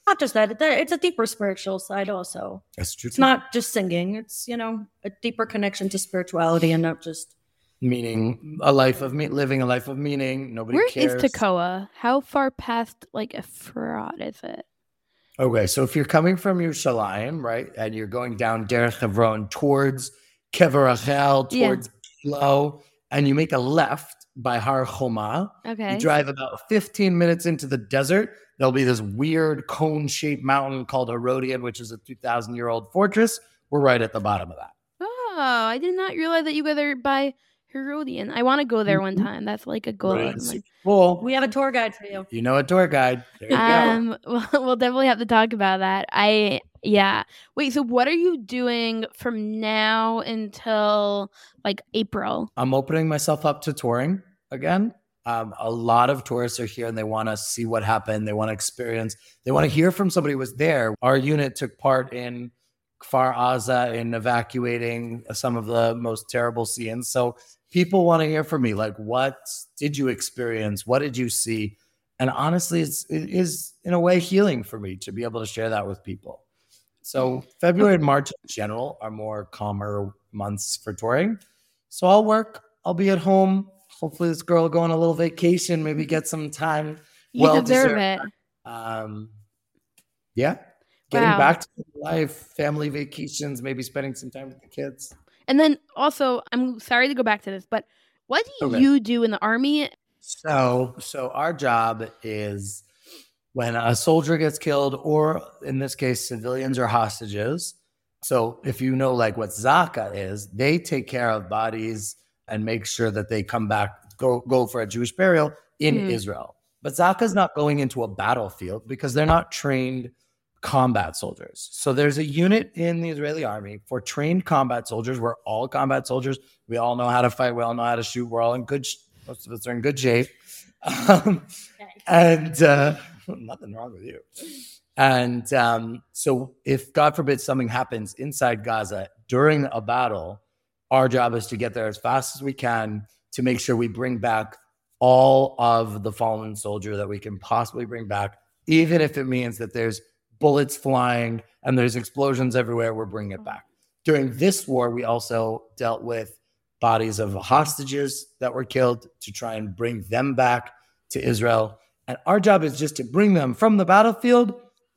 Not just that, it's a deeper spiritual side also. That's true. It's not just singing. It's, a deeper connection to spirituality and not just... Meaning, living a life of meaning. Nobody cares. Where is Tekoa? How far past, Efrat is it? Okay, so if you're coming from Yerushalayim, right, and you're going down Derech Hebron towards Kever Achel, towards Kilo, and you make a left by Har Choma. Okay. You drive about 15 minutes into the desert. There'll be this weird cone-shaped mountain called Herodian, which is a 2,000-year-old fortress. We're right at the bottom of that. Oh, I did not realize that you guys are by Herodian. I want to go there one time. That's a goal. Right. Cool. We have a tour guide for you. You know a tour guide. There you go. We'll definitely have to talk about that. Wait, so what are you doing from now until April? I'm opening myself up to touring again. A lot of tourists are here and they want to see what happened. They want to experience. They want to hear from somebody who was there. Our unit took part in Kfar Aza in evacuating some of the most terrible scenes. So people want to hear from me, like, what did you experience? What did you see? And honestly, it is in a way healing for me to be able to share that with people. So February and March in general are more calmer months for touring. So I'll work. I'll be at home. Hopefully this girl will go on a little vacation, maybe get some time. You deserve it. Yeah. Getting back to life, family vacations, maybe spending some time with the kids. And then also, I'm sorry to go back to this, but what do you do in the Army? So our job is when a soldier gets killed, or in this case, civilians or hostages. So if you know like what Zaka is, they take care of bodies and make sure that they come back, go for a Jewish burial in Israel. But Zaka is not going into a battlefield because they're not trained combat soldiers. So there's a unit in the Israeli army for trained combat soldiers. We're all combat soldiers. We all know how to fight. We all know how to shoot. We're all in good most of us are in good shape. Nothing wrong with you. And so if, God forbid, something happens inside Gaza during a battle, our job is to get there as fast as we can to make sure we bring back all of the fallen soldier that we can possibly bring back, even if it means that there's bullets flying and there's explosions everywhere, we're bringing it back. During this war, we also dealt with bodies of hostages that were killed to try and bring them back to Israel. And our job is just to bring them from the battlefield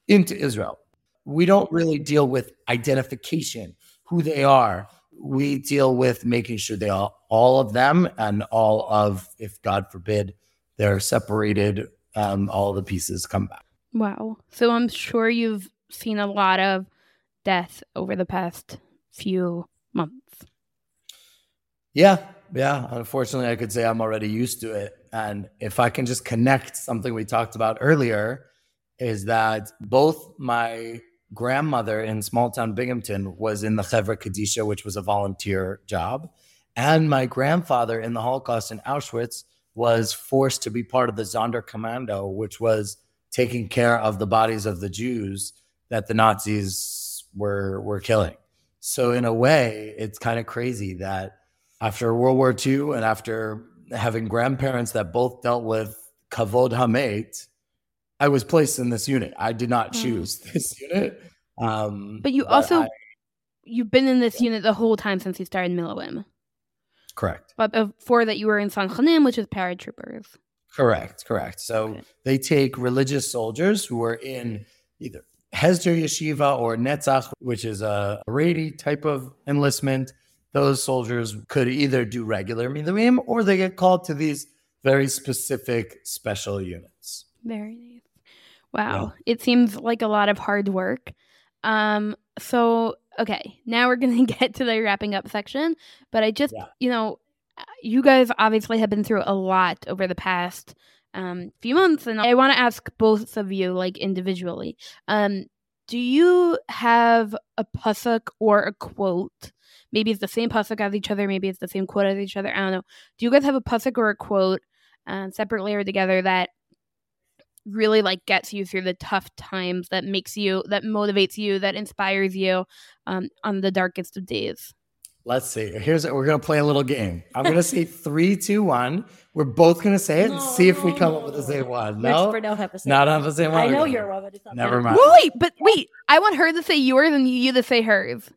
into Israel. We don't really deal with identification, who they are. We deal with making sure they are all of them and all of, if God forbid, they're separated, all the pieces come back. Wow. So I'm sure you've seen a lot of death over the past few months. Yeah. Unfortunately, I could say I'm already used to it. And if I can just connect something we talked about earlier, is that both my grandmother in small town Binghamton was in the Chevra Kadisha, which was a volunteer job. And my grandfather in the Holocaust in Auschwitz was forced to be part of the Sonderkommando, which was taking care of the bodies of the Jews that the Nazis were killing. So in a way, it's kind of crazy that after World War II and after having grandparents that both dealt with Kavod Hamet, I was placed in this unit. I did not choose this unit. But you've been in this unit the whole time since you started Miluim. Correct. But before that, you were in Sanchanim, which is paratroopers. Correct. So they take religious soldiers who are in either Hesder Yeshiva or Netzach, which is a Haredi type of enlistment. Those soldiers could either do regular Miluim or they get called to these very specific special units. Very nice. Wow. Yeah. It seems like a lot of hard work. Now we're going to get to the wrapping up section. But I just, you guys obviously have been through a lot over the past few months. And I want to ask both of you, like individually, do you have a pasuk or a quote? Maybe it's the same pasuk as each other. Maybe it's the same quote as each other. I don't know. Do you guys have a pasuk or a quote separately or together that really like gets you through the tough times, that makes you, that motivates you, that inspires you on the darkest of days? Let's see. We're going to play a little game. I'm going to say 3, 2, 1. We're both going to say it and see if we come up with the same one. No, we don't have the same one. Not on the same one. I know you're one, but it's not. Never mind. Wait. I want her to say yours and you to say hers.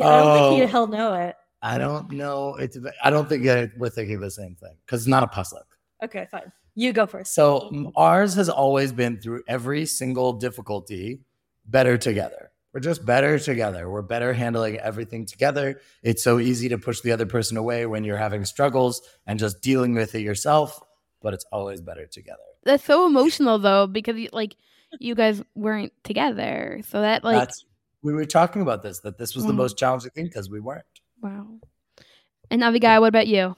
I don't think he'll know it. I don't know. I don't think we're thinking the same thing because it's not a pasuk. Okay, fine. You go first. So ours has always been, through every single difficulty, better together. We're just better together. We're better handling everything together. It's so easy to push the other person away when you're having struggles and just dealing with it yourself, but it's always better together. That's so emotional, though, because like you guys weren't together. So that like... We were talking about this, that this was the most challenging thing because we weren't. Wow. And Avigail, what about you?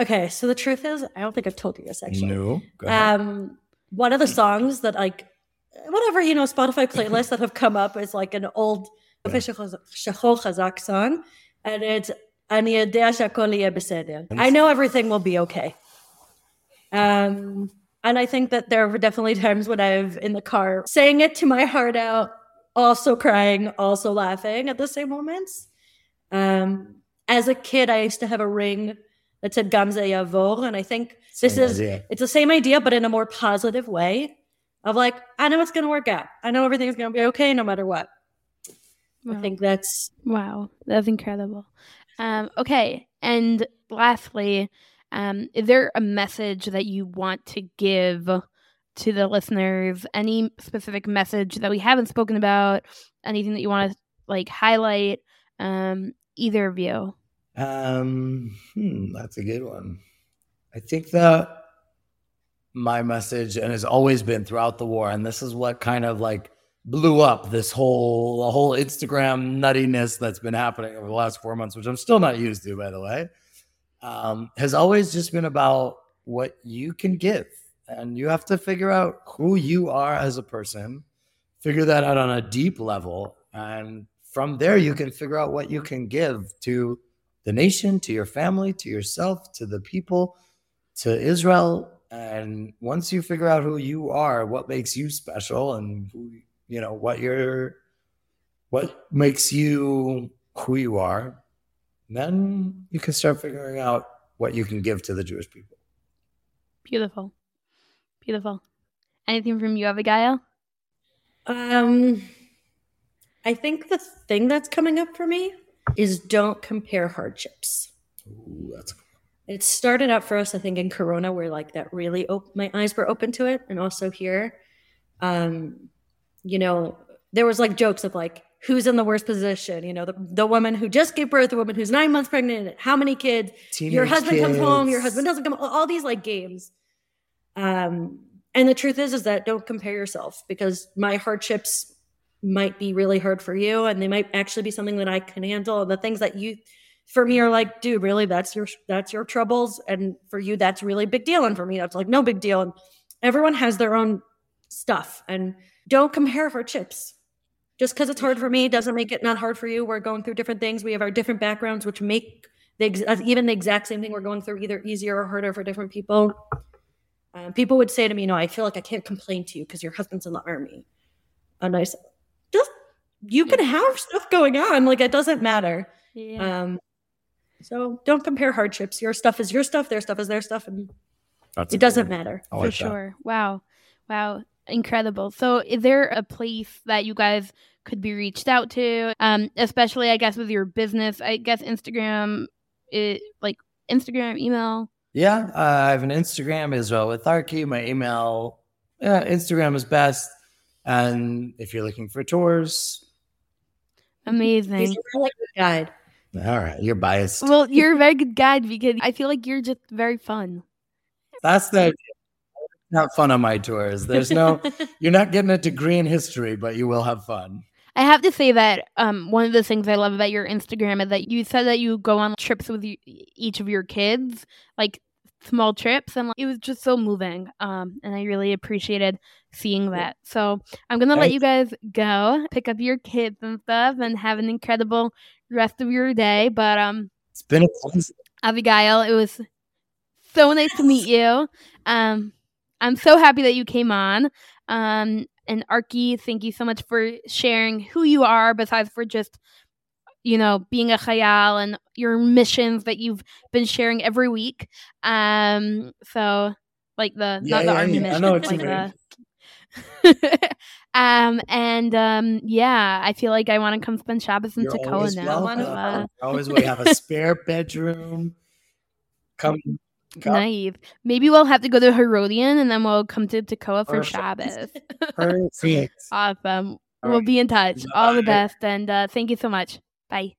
Okay, so the truth is, I don't think I've told you this, actually. No, go ahead. One of the songs that, like, whatever, Spotify playlists that have come up is like an old Shachol Chazak song. And it's, Ani Yodea Shehakol Yeh Beseder. I know everything will be okay. And I think that there were definitely times when I've, in the car, sang it to my heart out, also crying, also laughing at the same moments. As a kid, I used to have a ring that said Gamze Yavor, and I think it's the same idea, but in a more positive way of like, I know it's going to work out. I know everything's going to be okay no matter what. Wow. I think that's... Wow, that's incredible. Okay, and lastly, is there a message that you want to give to the listeners? Any specific message that we haven't spoken about? Anything that you want to like highlight? Either of you. That's a good one. I think that my message, and has always been throughout the war, and this is what kind of like blew up this whole Instagram nuttiness that's been happening over the last 4 months, which I'm still not used to, by the way, has always just been about what you can give. And you have to figure out who you are as a person, figure that out on a deep level. And from there, you can figure out what you can give to the nation, to your family, to yourself, to the people, to Israel. And once you figure out who you are, what makes you special and who, you know, what makes you who you are, then you can start figuring out what you can give to the Jewish people. Beautiful. Beautiful. Anything from you, Abigail? I think the thing that's coming up for me is don't compare hardships. Ooh, that's cool. It started out for us, I think, in Corona, where like that really my eyes were open to it, and also here, you know, there was like jokes of like who's in the worst position. You know, the woman who just gave birth, the woman who's 9 months pregnant, how many kids? Teenage your husband kids. Comes home, your husband doesn't come. All these like games. And the truth is that don't compare yourself, because my hardships might be really hard for you, and they might actually be something that I can handle. And the things that you, for me, are like, dude, really, that's your troubles. And for you, that's really big deal. And for me, that's like no big deal. And everyone has their own stuff, and don't compare hardships. Just because it's hard for me doesn't make it not hard for you. We're going through different things. We have our different backgrounds, which make even the exact same thing we're going through either easier or harder for different people. People would say to me, "No, I feel like I can't complain to you because your husband's in the army." And I said, "Just you can have stuff going on. Like it doesn't matter." Yeah. So don't compare hardships. Your stuff is your stuff. Their stuff is their stuff, and it doesn't matter. For sure. Wow, incredible. So, is there a place that you guys could be reached out to? Especially, I guess, with your business. I guess Instagram, email. Yeah, I have an Instagram, Israel with Arky. My email, Instagram is best. And if you're looking for tours. Amazing. He's a really good guide. All right, you're biased. Well, you're a very good guide because I feel like you're just very fun. That's the idea. Not fun on my tours. There's no, you're not getting a degree in history, but you will have fun. I have to say that one of the things I love about your Instagram is that you said that you go on trips with each of your kids, like small trips, and like, it was just so moving. And I really appreciated seeing that. So I'm going to let you guys go, pick up your kids and stuff, and have an incredible rest of your day. But it's been a pleasure. Abigail, it was so nice to meet you. I'm so happy that you came on. And Arky, thank you so much for sharing who you are, besides for just, you know, being a Chayal and your missions that you've been sharing every week. So, like the army mission. I know what you mean. I feel like I want to come spend Shabbos in Tekoa now. Always we have a spare bedroom. Come. Naive. Maybe we'll have to go to Herodian and then we'll come to Tekoa for Shabbos. Perfect. Awesome. All we'll be in touch. Bye. All the best. And thank you so much. Bye.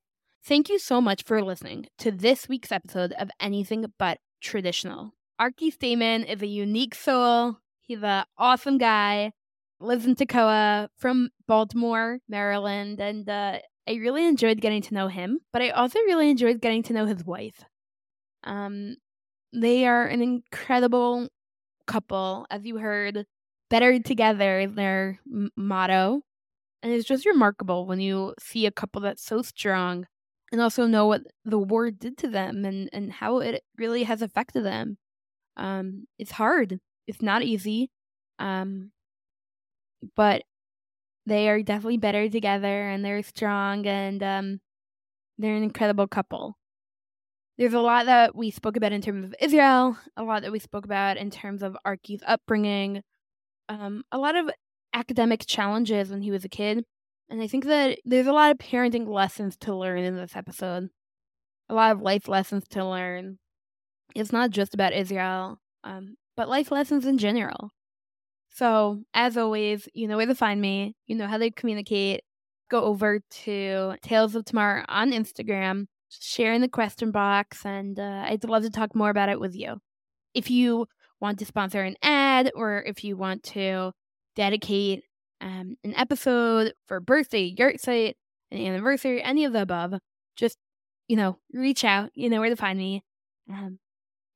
Thank you so much for listening to this week's episode of Anything But Traditional. Arky Staiman is a unique soul. He's an awesome guy. Lives in Tekoa, from Baltimore, Maryland. And I really enjoyed getting to know him. But I also really enjoyed getting to know his wife. They are an incredible couple, as you heard. Better together is their motto. And it's just remarkable when you see a couple that's so strong and also know what the war did to them and how it really has affected them. It's hard. It's not easy. But They are definitely better together, and they're strong, and they're an incredible couple. There's a lot that we spoke about in terms of Israel, a lot that we spoke about in terms of Arky's upbringing, a lot of academic challenges when he was a kid. And I think that there's a lot of parenting lessons to learn in this episode, a lot of life lessons to learn. It's not just about Israel, but life lessons in general. So, as always, you know where to find me. You know how to communicate. Go over to Tales of Tamar on Instagram. Share in the question box, and I'd love to talk more about it with you. If you want to sponsor an ad, or if you want to dedicate an episode for a birthday, yurt site, an anniversary, any of the above, just, you know, reach out. You know where to find me.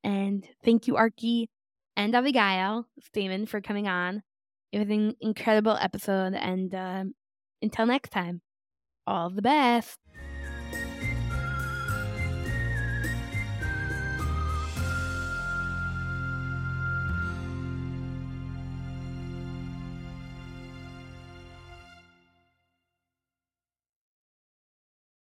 And thank you, Arky and Avigail Staiman, for coming on. It was an incredible episode, and until next time, all the best.